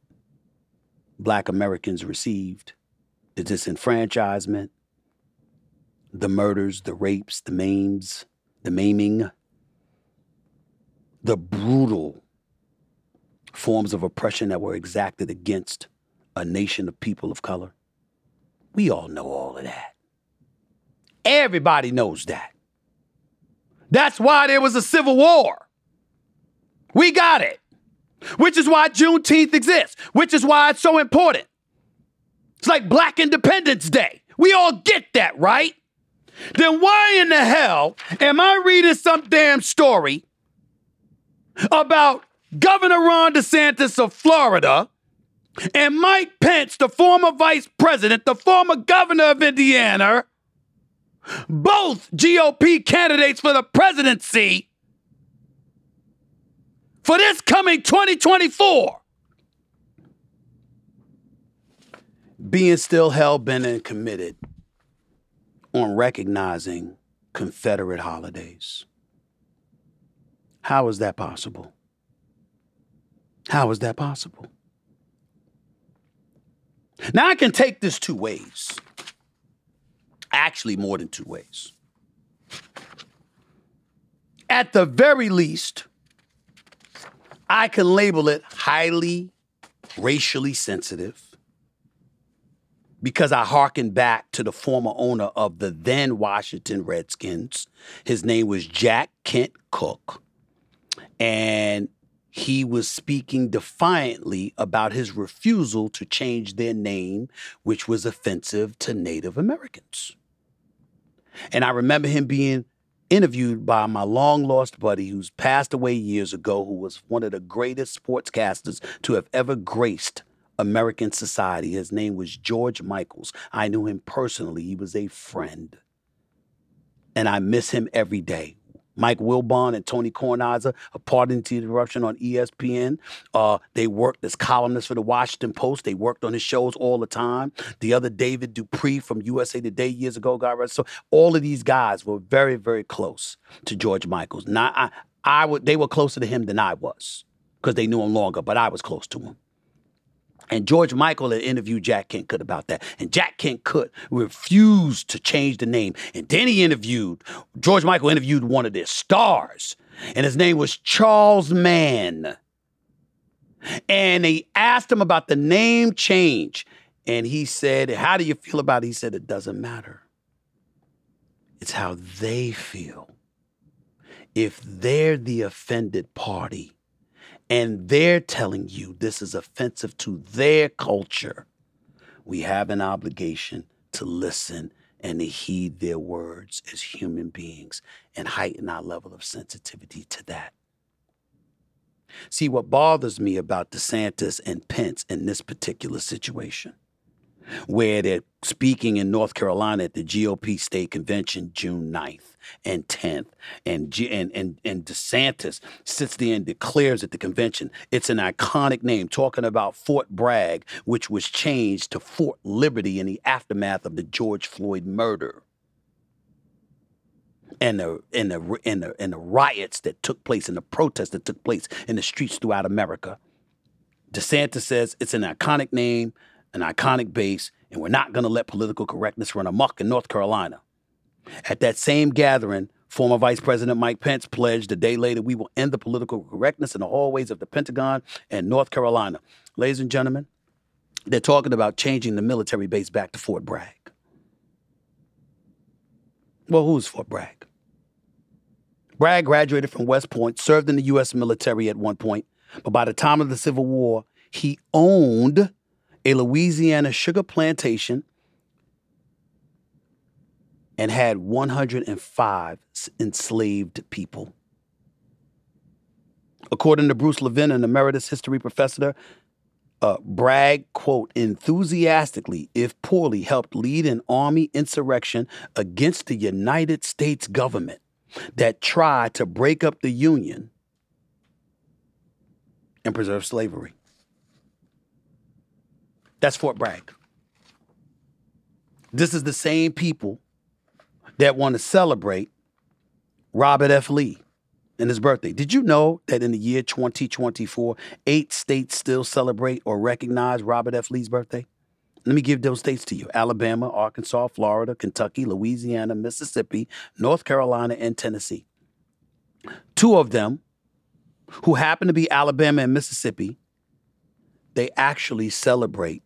black Americans received, the disenfranchisement, the murders, the rapes, the maims, the maiming, the brutal forms of oppression that were exacted against a nation of people of color. We all know all of that. Everybody knows that. That's why there was a civil war. We got it. Which is why Juneteenth exists. Which is why it's so important. It's like Black Independence Day. We all get that, right? Then why in the hell am I reading some damn story about Governor Ron DeSantis of Florida and Mike Pence, the former vice president, the former governor of Indiana, both G O P candidates for the presidency for this coming twenty twenty-four, being still hell-bent and committed on recognizing Confederate holidays? How is that possible? How is that possible? Now, I can take this two ways. Actually, more than two ways. At the very least, I can label it highly racially sensitive because I hearken back to the former owner of the then Washington Redskins. His name was Jack Kent Cooke, and he was speaking defiantly about his refusal to change their name, which was offensive to Native Americans. And I remember him being interviewed by my long-lost buddy who's passed away years ago, who was one of the greatest sportscasters to have ever graced American society. His name was George Michaels. I knew him personally. He was a friend. And I miss him every day. Mike Wilbon and Tony Kornheiser are part of the interruption on E S P N. Uh, they worked as columnists for the Washington Post. They worked on his shows all the time. The other David Dupree from U S A Today years ago got arrested. So all of these guys were very, very close to George Michaels. Now, I, I would, they were closer to him than I was because they knew him longer, but I was close to him. And George Michael had interviewed Jack Kent Cooke about that. And Jack Kent Cooke refused to change the name. And then he interviewed, George Michael interviewed one of their stars. And his name was Charles Mann. And they asked him about the name change. And he said, how do you feel about it? He said, it doesn't matter. It's how they feel. If they're the offended party, and they're telling you this is offensive to their culture, we have an obligation to listen and to heed their words as human beings and heighten our level of sensitivity to that. See, what bothers me about DeSantis and Pence in this particular situation, where they're speaking in North Carolina at the G O P state convention June ninth and tenth. And, G- and, and, and DeSantis sits there and declares at the convention, it's an iconic name, talking about Fort Bragg, which was changed to Fort Liberty in the aftermath of the George Floyd murder and the, and the, and the, and the riots that took place and the protests that took place in the streets throughout America. DeSantis says it's an iconic name, an iconic base, and we're not going to let political correctness run amok in North Carolina. At that same gathering, former Vice President Mike Pence pledged a day later, we will end the political correctness in the hallways of the Pentagon and North Carolina. Ladies and gentlemen, they're talking about changing the military base back to Fort Bragg. Well, who's Fort Bragg? Bragg graduated from West Point, served in the U S military at one point, but by the time of the Civil War, he owned a Louisiana sugar plantation and had one hundred five enslaved people. According to Bruce Levin, an emeritus history professor, uh, Bragg, quote, enthusiastically, if poorly, helped lead an army insurrection against the United States government that tried to break up the Union and preserve slavery. That's Fort Bragg. This is the same people that want to celebrate Robert F. Lee and his birthday. Did you know that in the year twenty twenty-four, eight states still celebrate or recognize Robert F. Lee's birthday? Let me give those states to you. Alabama, Arkansas, Florida, Kentucky, Louisiana, Mississippi, North Carolina, and Tennessee. Two of them, who happen to be Alabama and Mississippi, they actually celebrate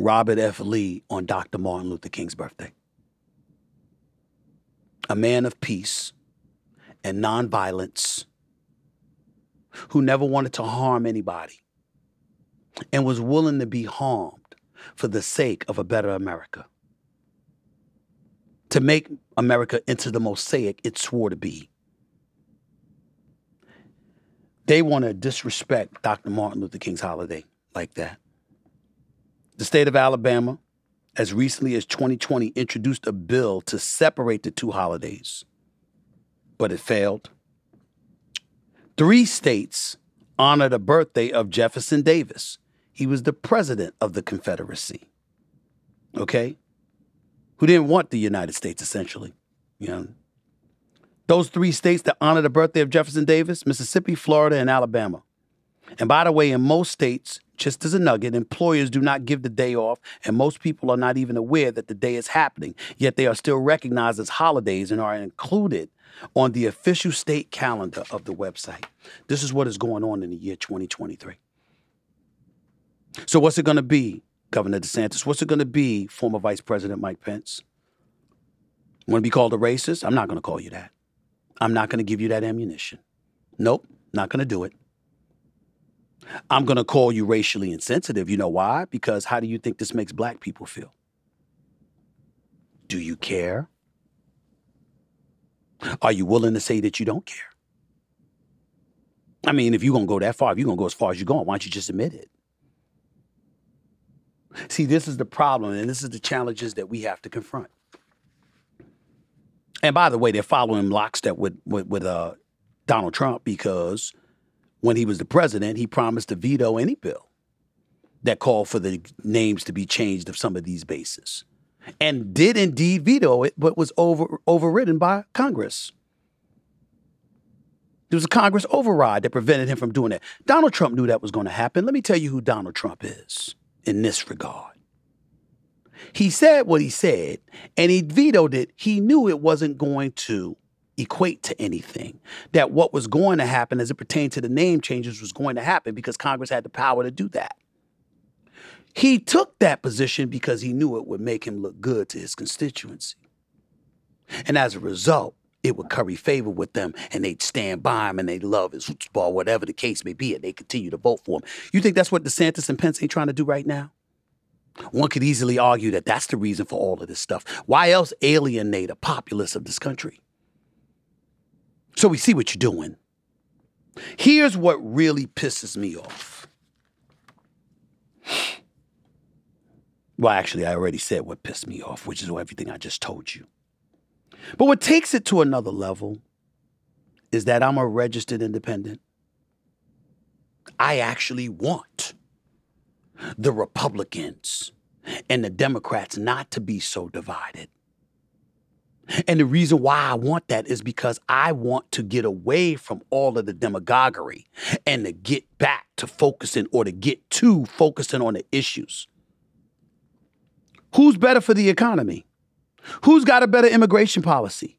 Robert F. Lee on Doctor Martin Luther King's birthday. A man of peace and nonviolence who never wanted to harm anybody and was willing to be harmed for the sake of a better America. To make America into the mosaic it swore to be. They want to disrespect Doctor Martin Luther King's holiday like that. The state of Alabama, as recently as twenty twenty, introduced a bill to separate the two holidays, but it failed. Three states honor the birthday of Jefferson Davis. He was the president of the Confederacy, okay? Who didn't want the United States, essentially. You know? Those three states that honor the birthday of Jefferson Davis, Mississippi, Florida, and Alabama. And by the way, in most states, just as a nugget, employers do not give the day off, and most people are not even aware that the day is happening, yet they are still recognized as holidays and are included on the official state calendar of the website. This is what is going on in the year twenty twenty-three. So what's it going to be, Governor DeSantis? What's it going to be, former Vice President Mike Pence? Want to be called a racist? I'm not going to call you that. I'm not going to give you that ammunition. Nope, not going to do it. I'm going to call you racially insensitive. You know why? Because how do you think this makes black people feel? Do you care? Are you willing to say that you don't care? I mean, if you're going to go that far, if you're going to go as far as you're going, why don't you just admit it? See, this is the problem, and this is the challenges that we have to confront. And by the way, they're following lockstep with, with, with uh, Donald Trump, because when he was the president, he promised to veto any bill that called for the names to be changed of some of these bases, and did indeed veto it, but was over, overridden by Congress. There was a Congress override that prevented him from doing that. Donald Trump knew that was going to happen. Let me tell you who Donald Trump is in this regard. He said what he said, and he vetoed it. He knew it wasn't going to equate to anything, that what was going to happen as it pertained to the name changes was going to happen because Congress had the power to do that. He took that position because he knew it would make him look good to his constituency. And as a result, it would curry favor with them, and they'd stand by him, and they'd love his football, whatever the case may be, and they continue to vote for him. You think that's what DeSantis and Pence ain't trying to do right now? One could easily argue that that's the reason for all of this stuff. Why else alienate a populace of this country? So we see what you're doing. Here's what really pisses me off. Well, actually, I already said what pissed me off, which is everything I just told you. But what takes it to another level is that I'm a registered independent. I actually want the Republicans and the Democrats not to be so divided. And the reason why I want that is because I want to get away from all of the demagoguery and to get back to focusing, or to get to focusing on the issues. Who's better for the economy? Who's got a better immigration policy?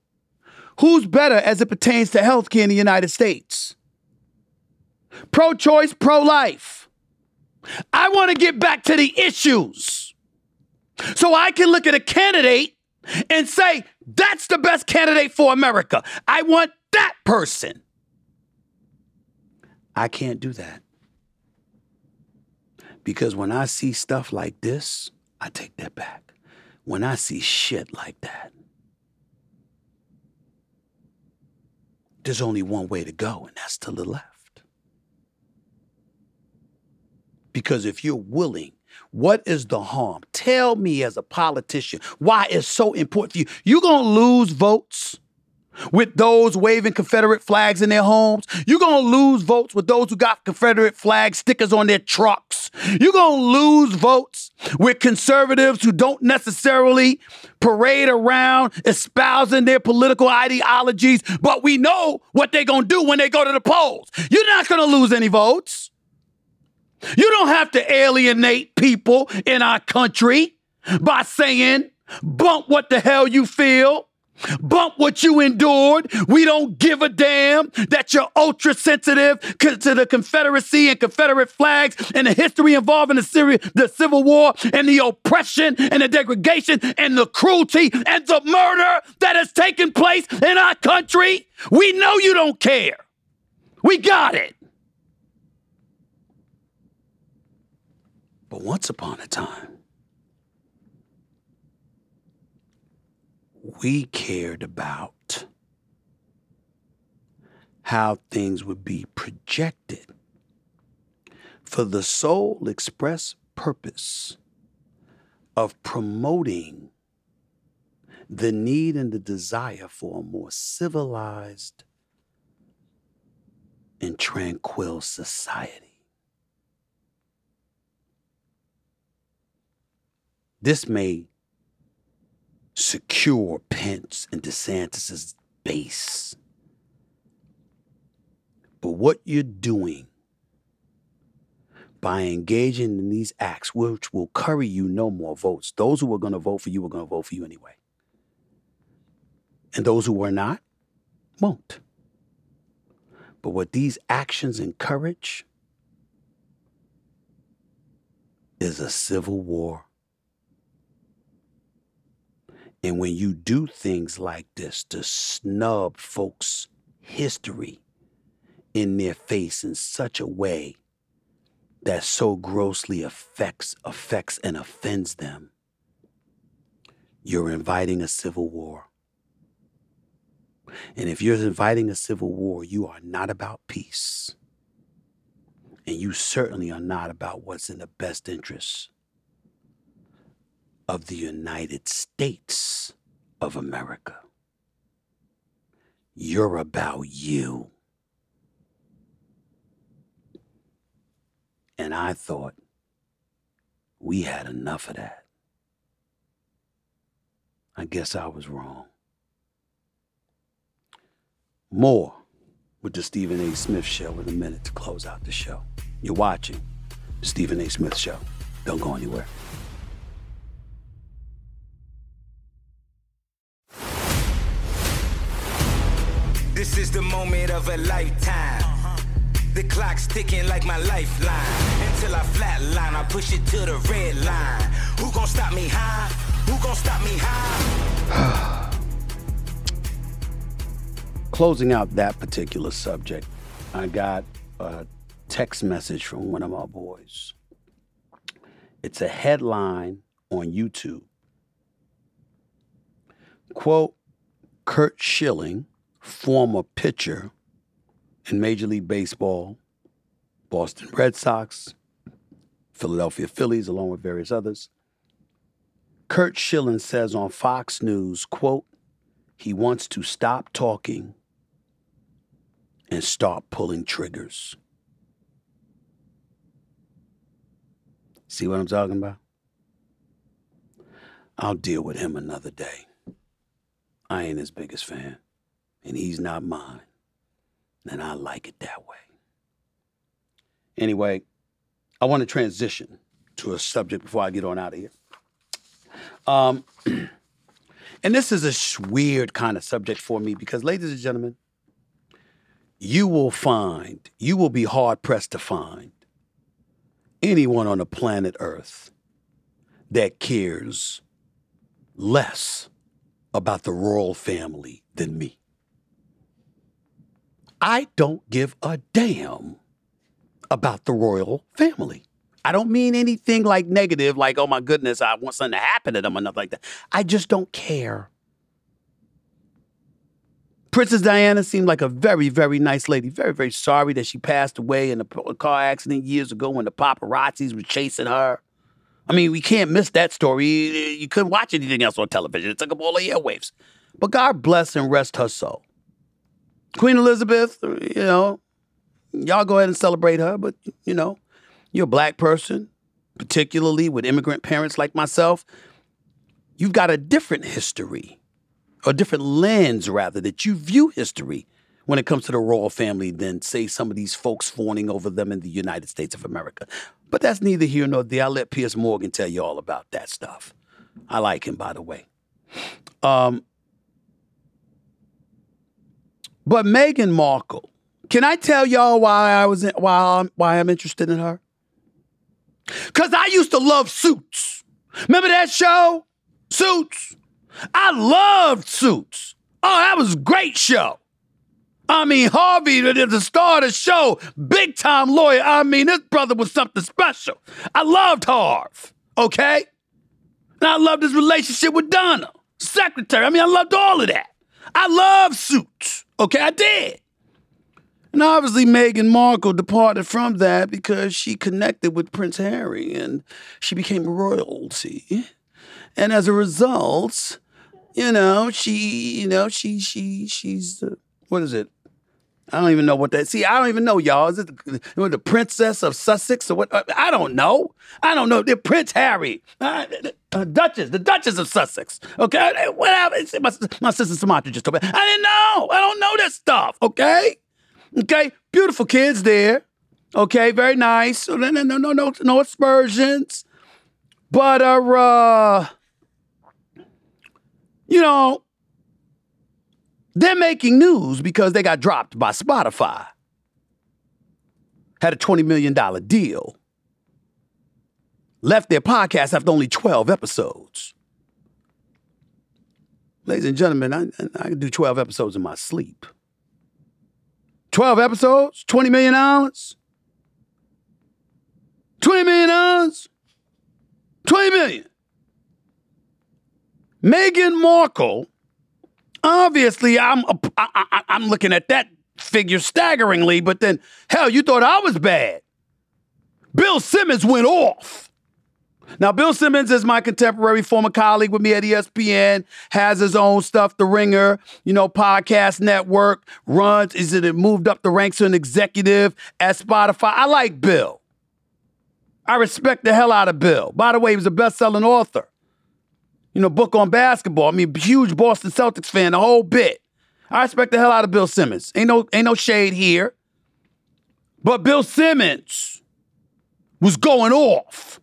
Who's better as it pertains to healthcare in the United States? Pro-choice, pro-life. I want to get back to the issues so I can look at a candidate and say, that's the best candidate for America. I want that person. I can't do that. Because when I see stuff like this, I take that back. When I see shit like that, there's only one way to go, and that's to the left. Because if you're willing, what is the harm? Tell me as a politician why it's so important for you. You're going to lose votes with those waving Confederate flags in their homes. You're going to lose votes with those who got Confederate flag stickers on their trucks. You're going to lose votes with conservatives who don't necessarily parade around espousing their political ideologies, but we know what they're going to do when they go to the polls. You're not going to lose any votes. You don't have to alienate people in our country by saying, bump what the hell you feel, bump what you endured. We don't give a damn that you're ultra sensitive to the Confederacy and Confederate flags and the history involving the, Syria, the Civil War and the oppression and the degradation and the cruelty and the murder that has taken place in our country. We know you don't care. We got it. But once upon a time, we cared about how things would be projected for the sole express purpose of promoting the need and the desire for a more civilized and tranquil society. This may secure Pence and DeSantis' base. But what you're doing by engaging in these acts, which will curry you no more votes, those who are going to vote for you are going to vote for you anyway. And those who are not, won't. But what these actions encourage is a civil war. And when you do things like this to snub folks' history in their face in such a way that so grossly affects, affects and offends them, you're inviting a civil war. And if you're inviting a civil war, you are not about peace. And you certainly are not about what's in the best interest of the United States of America. You're about you. And I thought we had enough of that. I guess I was wrong. More with the Stephen A. Smith Show in a minute to close out the show. You're watching the Stephen A. Smith Show. Don't go anywhere. This is the moment of a lifetime. Uh-huh. The clock's ticking like my lifeline. Until I flatline, I push it to the red line. Who gon' stop me high? Who gon' stop me high? Closing out that particular subject, I got a text message from one of my boys. It's a headline on YouTube. Quote, Curt Schilling, former pitcher in Major League Baseball, Boston Red Sox, Philadelphia Phillies, along with various others. Curt Schilling says on Fox News, quote, he wants to stop talking and start pulling triggers. See what I'm talking about? I'll deal with him another day. I ain't his biggest fan, and he's not mine, and I like it that way. Anyway, I want to transition to a subject before I get on out of here. Um, and this is a sh- weird kind of subject for me because, ladies and gentlemen, you will find, you will be hard-pressed to find anyone on the planet Earth that cares less about the royal family than me. I don't give a damn about the royal family. I don't mean anything like negative, like, oh my goodness, I want something to happen to them or nothing like that. I just don't care. Princess Diana seemed like a very, very nice lady. Very, very sorry that she passed away in a car accident years ago when the paparazzis were chasing her. I mean, we can't miss that story. You couldn't watch anything else on television. It took up all the airwaves. But God bless and rest her soul. Queen Elizabeth, you know, y'all go ahead and celebrate her, but, you know, you're a black person, particularly with immigrant parents like myself. You've got a different history, a different lens, rather, that you view history when it comes to the royal family than, say, some of these folks fawning over them in the United States of America. But that's neither here nor there. I'll let Piers Morgan tell you all about that stuff. I like him, by the way. Um... But Meghan Markle, can I tell y'all why I was in, why I'm, why I'm interested in her? Because I used to love Suits. Remember that show? Suits. I loved Suits. Oh, that was a great show. I mean, Harvey, the star of the show, big time lawyer. I mean, this brother was something special. I loved Harv, okay? And I loved his relationship with Donna, secretary. I mean, I loved all of that. I love Suits. Okay, I did. And obviously Meghan Markle departed from that because she connected with Prince Harry and she became royalty. And as a result, you know, she, you know, she, she, she's, uh, what is it? I don't even know what that, see, I don't even know, y'all. Is it the, the Princess of Sussex or what? I don't know. I don't know. They're Prince Harry. Uh, uh, Duchess, the Duchess of Sussex. Okay? Whatever. My, my sister Samantha just told me. I didn't know. I don't know that stuff. Okay? Okay? Beautiful kids there. Okay? Very nice. No, no, no, no, no, no aspersions. But, uh, uh, you know, They're making news because they got dropped by Spotify. Had a twenty million dollars deal. Left their podcast after only twelve episodes. Ladies and gentlemen, I, I can do twelve episodes in my sleep. twelve episodes, twenty million dollars. twenty million dollars. twenty million dollars. Meghan Markle, obviously, I'm I, I, I'm looking at that figure staggeringly, but then, hell, you thought I was bad. Bill Simmons went off. Now, Bill Simmons is my contemporary, former colleague with me at E S P N, has his own stuff, The Ringer, you know, podcast network, runs, is it moved up the ranks to an executive at Spotify. I like Bill. I respect the hell out of Bill. By the way, he was a best-selling author. You know, book on basketball. I mean, huge Boston Celtics fan, the whole bit. I respect the hell out of Bill Simmons. Ain't no, ain't no shade here. But Bill Simmons was going off.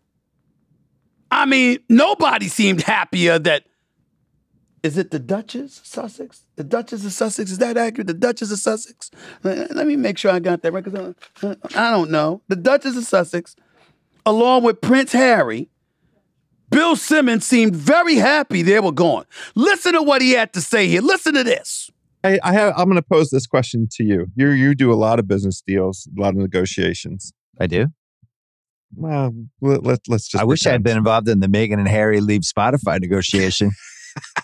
I mean, nobody seemed happier that, is it the Duchess of Sussex? The Duchess of Sussex, is that accurate? The Duchess of Sussex? Let me make sure I got that right, because I don't know. The Duchess of Sussex, along with Prince Harry, Bill Simmons seemed very happy they were gone. Listen to what he had to say here. Listen to this. I, I have, I'm going to pose this question to you. You you do a lot of business deals, a lot of negotiations. I do. Well, let, let, let's just. I wish I had been involved in the Meghan and Harry leave Spotify negotiation.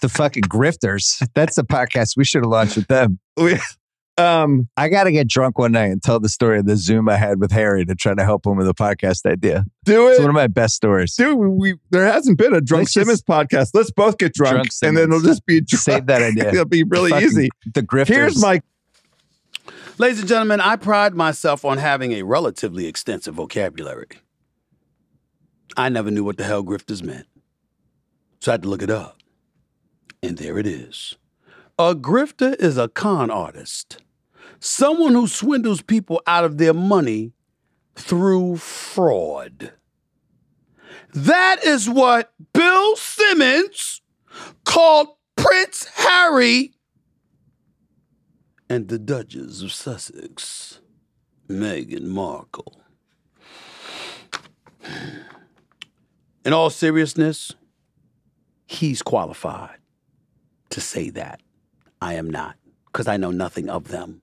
The fucking grifters. That's the podcast we should have launched with them. We, um, I got to get drunk one night and tell the story of the Zoom I had with Harry to try to help him with a podcast idea. Do it. It's one of my best stories. Dude, we, there hasn't been a drunk let's Simmons just, podcast. Let's both get drunk, drunk and then it'll just be drunk. Save that idea. It'll be really fucking easy. The grifters. Here's my... Ladies and gentlemen, I pride myself on having a relatively extensive vocabulary. I never knew what the hell grifters meant. So I had to look it up. And there it is. A grifter is a con artist, someone who swindles people out of their money through fraud. That is what Bill Simmons called Prince Harry and the Duchess of Sussex, Meghan Markle. In all seriousness, he's qualified to say that. I am not, because I know nothing of them.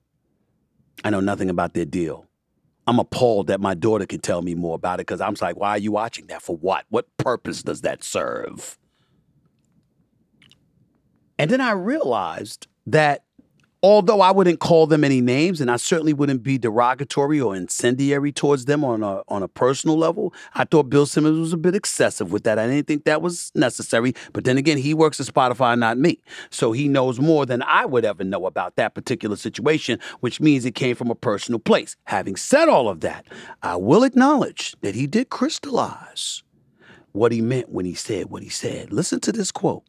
I know nothing about their deal. I'm appalled that my daughter could tell me more about it, because I'm like, why are you watching that? For what? What purpose does that serve? And then I realized that although I wouldn't call them any names, and I certainly wouldn't be derogatory or incendiary towards them on a, on a personal level, I thought Bill Simmons was a bit excessive with that. I didn't think that was necessary. But then again, he works at Spotify, not me. So he knows more than I would ever know about that particular situation, which means it came from a personal place. Having said all of that, I will acknowledge that he did crystallize what he meant when he said what he said. Listen to this quote.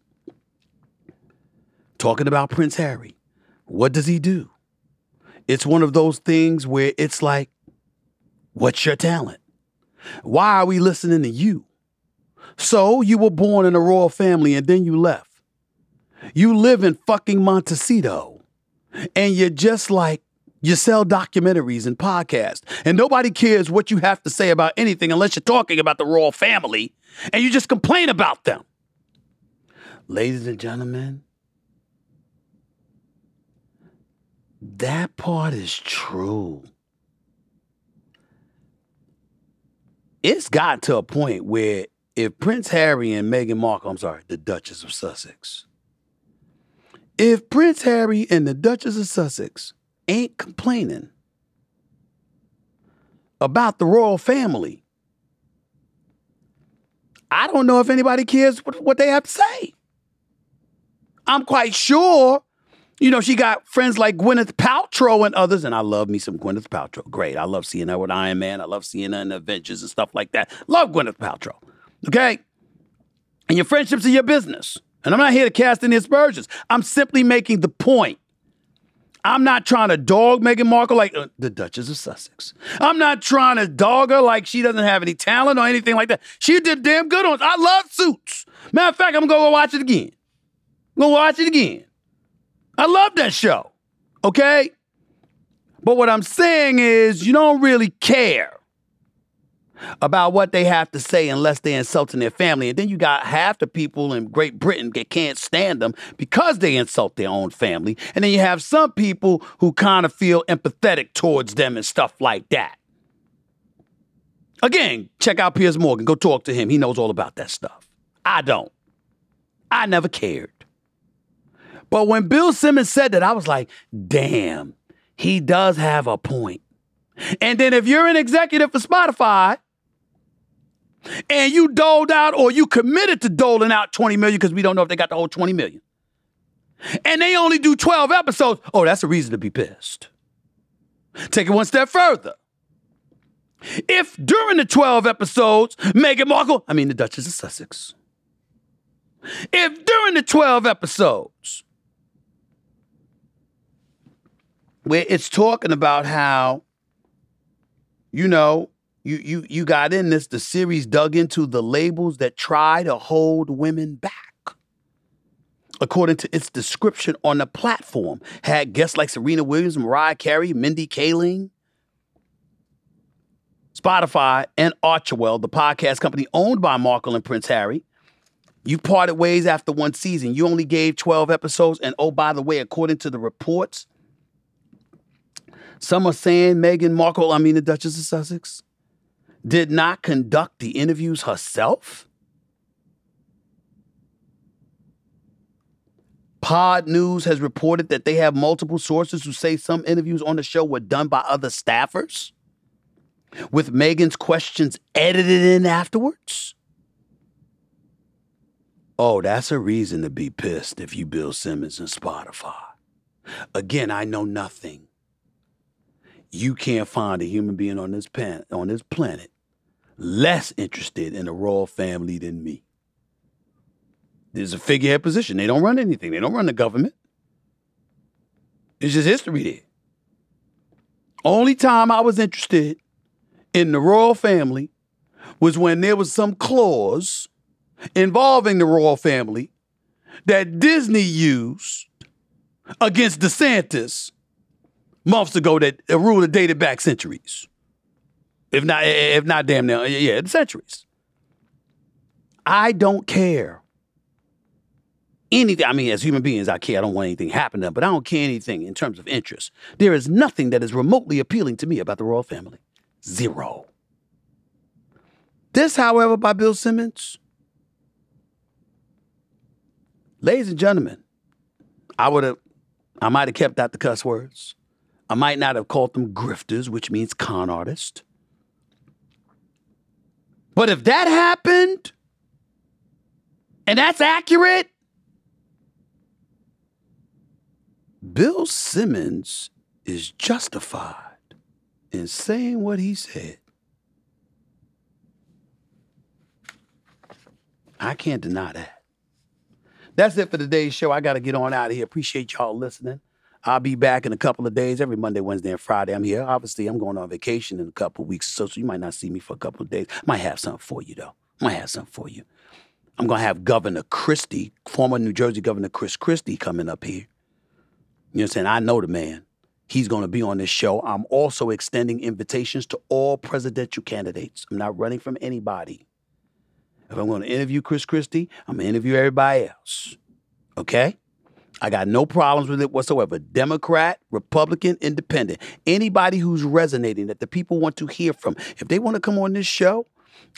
Talking about Prince Harry. What does he do? It's one of those things where it's like, what's your talent? Why are we listening to you? So you were born in a royal family and then you left. You live in fucking Montecito and you're just like, you sell documentaries and podcasts and nobody cares what you have to say about anything unless you're talking about the royal family and you just complain about them. Ladies and gentlemen, that part is true. It's got to a point where if Prince Harry and Meghan Markle, I'm sorry, the Duchess of Sussex, if Prince Harry and the Duchess of Sussex ain't complaining about the royal family, I don't know if anybody cares what, what they have to say. I'm quite sure. You know, she got friends like Gwyneth Paltrow and others, and I love me some Gwyneth Paltrow. Great. I love seeing her with Iron Man. I love seeing her in Avengers and stuff like that. Love Gwyneth Paltrow. Okay? And your friendships are your business. And I'm not here to cast any aspersions. I'm simply making the point. I'm not trying to dog Meghan Markle like uh, the Duchess of Sussex. I'm not trying to dog her like she doesn't have any talent or anything like that. She did damn good on it. I love Suits. Matter of fact, I'm going to go watch it again. I'm going to watch it again. I love that show, okay? But what I'm saying is you don't really care about what they have to say unless they're insulting their family. And then you got half the people in Great Britain that can't stand them because they insult their own family. And then you have some people who kind of feel empathetic towards them and stuff like that. Again, check out Piers Morgan. Go talk to him. He knows all about that stuff. I don't. I never cared. But when Bill Simmons said that, I was like, damn, he does have a point. And then if you're an executive for Spotify and you doled out or you committed to doling out twenty million dollars because we don't know if they got the whole twenty million dollars and they only do twelve episodes, oh, that's a reason to be pissed. Take it one step further. If during the twelve episodes, Meghan Markle, I mean the Duchess of Sussex, if during the twelve episodes where it's talking about how, you know, you you you got in this, the series dug into the labels that try to hold women back. According to its description on the platform, had guests like Serena Williams, Mariah Carey, Mindy Kaling. Spotify and Archwell, the podcast company owned by Markle and Prince Harry, you parted ways after one season. You only gave twelve episodes. And oh, by the way, according to the reports, some are saying Meghan Markle, I mean the Duchess of Sussex, did not conduct the interviews herself. Pod News has reported that they have multiple sources who say some interviews on the show were done by other staffers, with Meghan's questions edited in afterwards. Oh, that's a reason to be pissed if you Bill Simmons and Spotify. Again, I know nothing. You can't find a human being on this pan- on this planet less interested in the royal family than me. There's a figurehead position. They don't run anything. They don't run the government. It's just history there. Only time I was interested in the royal family was when there was some clause involving the royal family that Disney used against DeSantis months ago that a rule that dated back centuries. If not, if not damn near, yeah, centuries. I don't care anything. I mean, as human beings, I care. I don't want anything to happen to them, but I don't care anything in terms of interest. There is nothing that is remotely appealing to me about the royal family. Zero. This, however, by Bill Simmons. Ladies and gentlemen, I would have, I might have kept out the cuss words. I might not have called them grifters, which means con artist. But if that happened, and that's accurate, Bill Simmons is justified in saying what he said. I can't deny that. That's it for today's show. I got to get on out of here. Appreciate y'all listening. I'll be back in a couple of days. Every Monday, Wednesday, and Friday, I'm here. Obviously, I'm going on vacation in a couple of weeks, so, so you might not see me for a couple of days. Might have something for you, though. Might have something for you. I'm going to have Governor Christie, former New Jersey Governor Chris Christie, coming up here. You know what I'm saying? I know the man. He's going to be on this show. I'm also extending invitations to all presidential candidates. I'm not running from anybody. If I'm going to interview Chris Christie, I'm going to interview everybody else. Okay? I got no problems with it whatsoever. Democrat, Republican, Independent. Anybody who's resonating that the people want to hear from. If they want to come on this show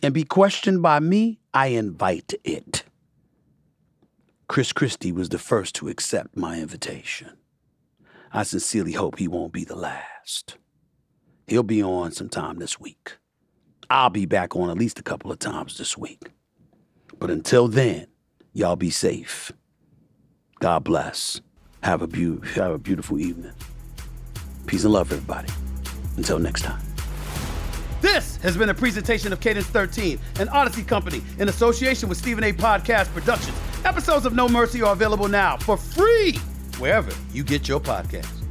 and be questioned by me, I invite it. Chris Christie was the first to accept my invitation. I sincerely hope he won't be the last. He'll be on sometime this week. I'll be back on at least a couple of times this week. But until then, y'all be safe. God bless. Have a, be- have a beautiful evening. Peace and love, everybody. Until next time. This has been a presentation of Cadence thirteen, an Odyssey company in association with Stephen A. Podcast Productions. Episodes of No Mercy are available now for free wherever you get your podcasts.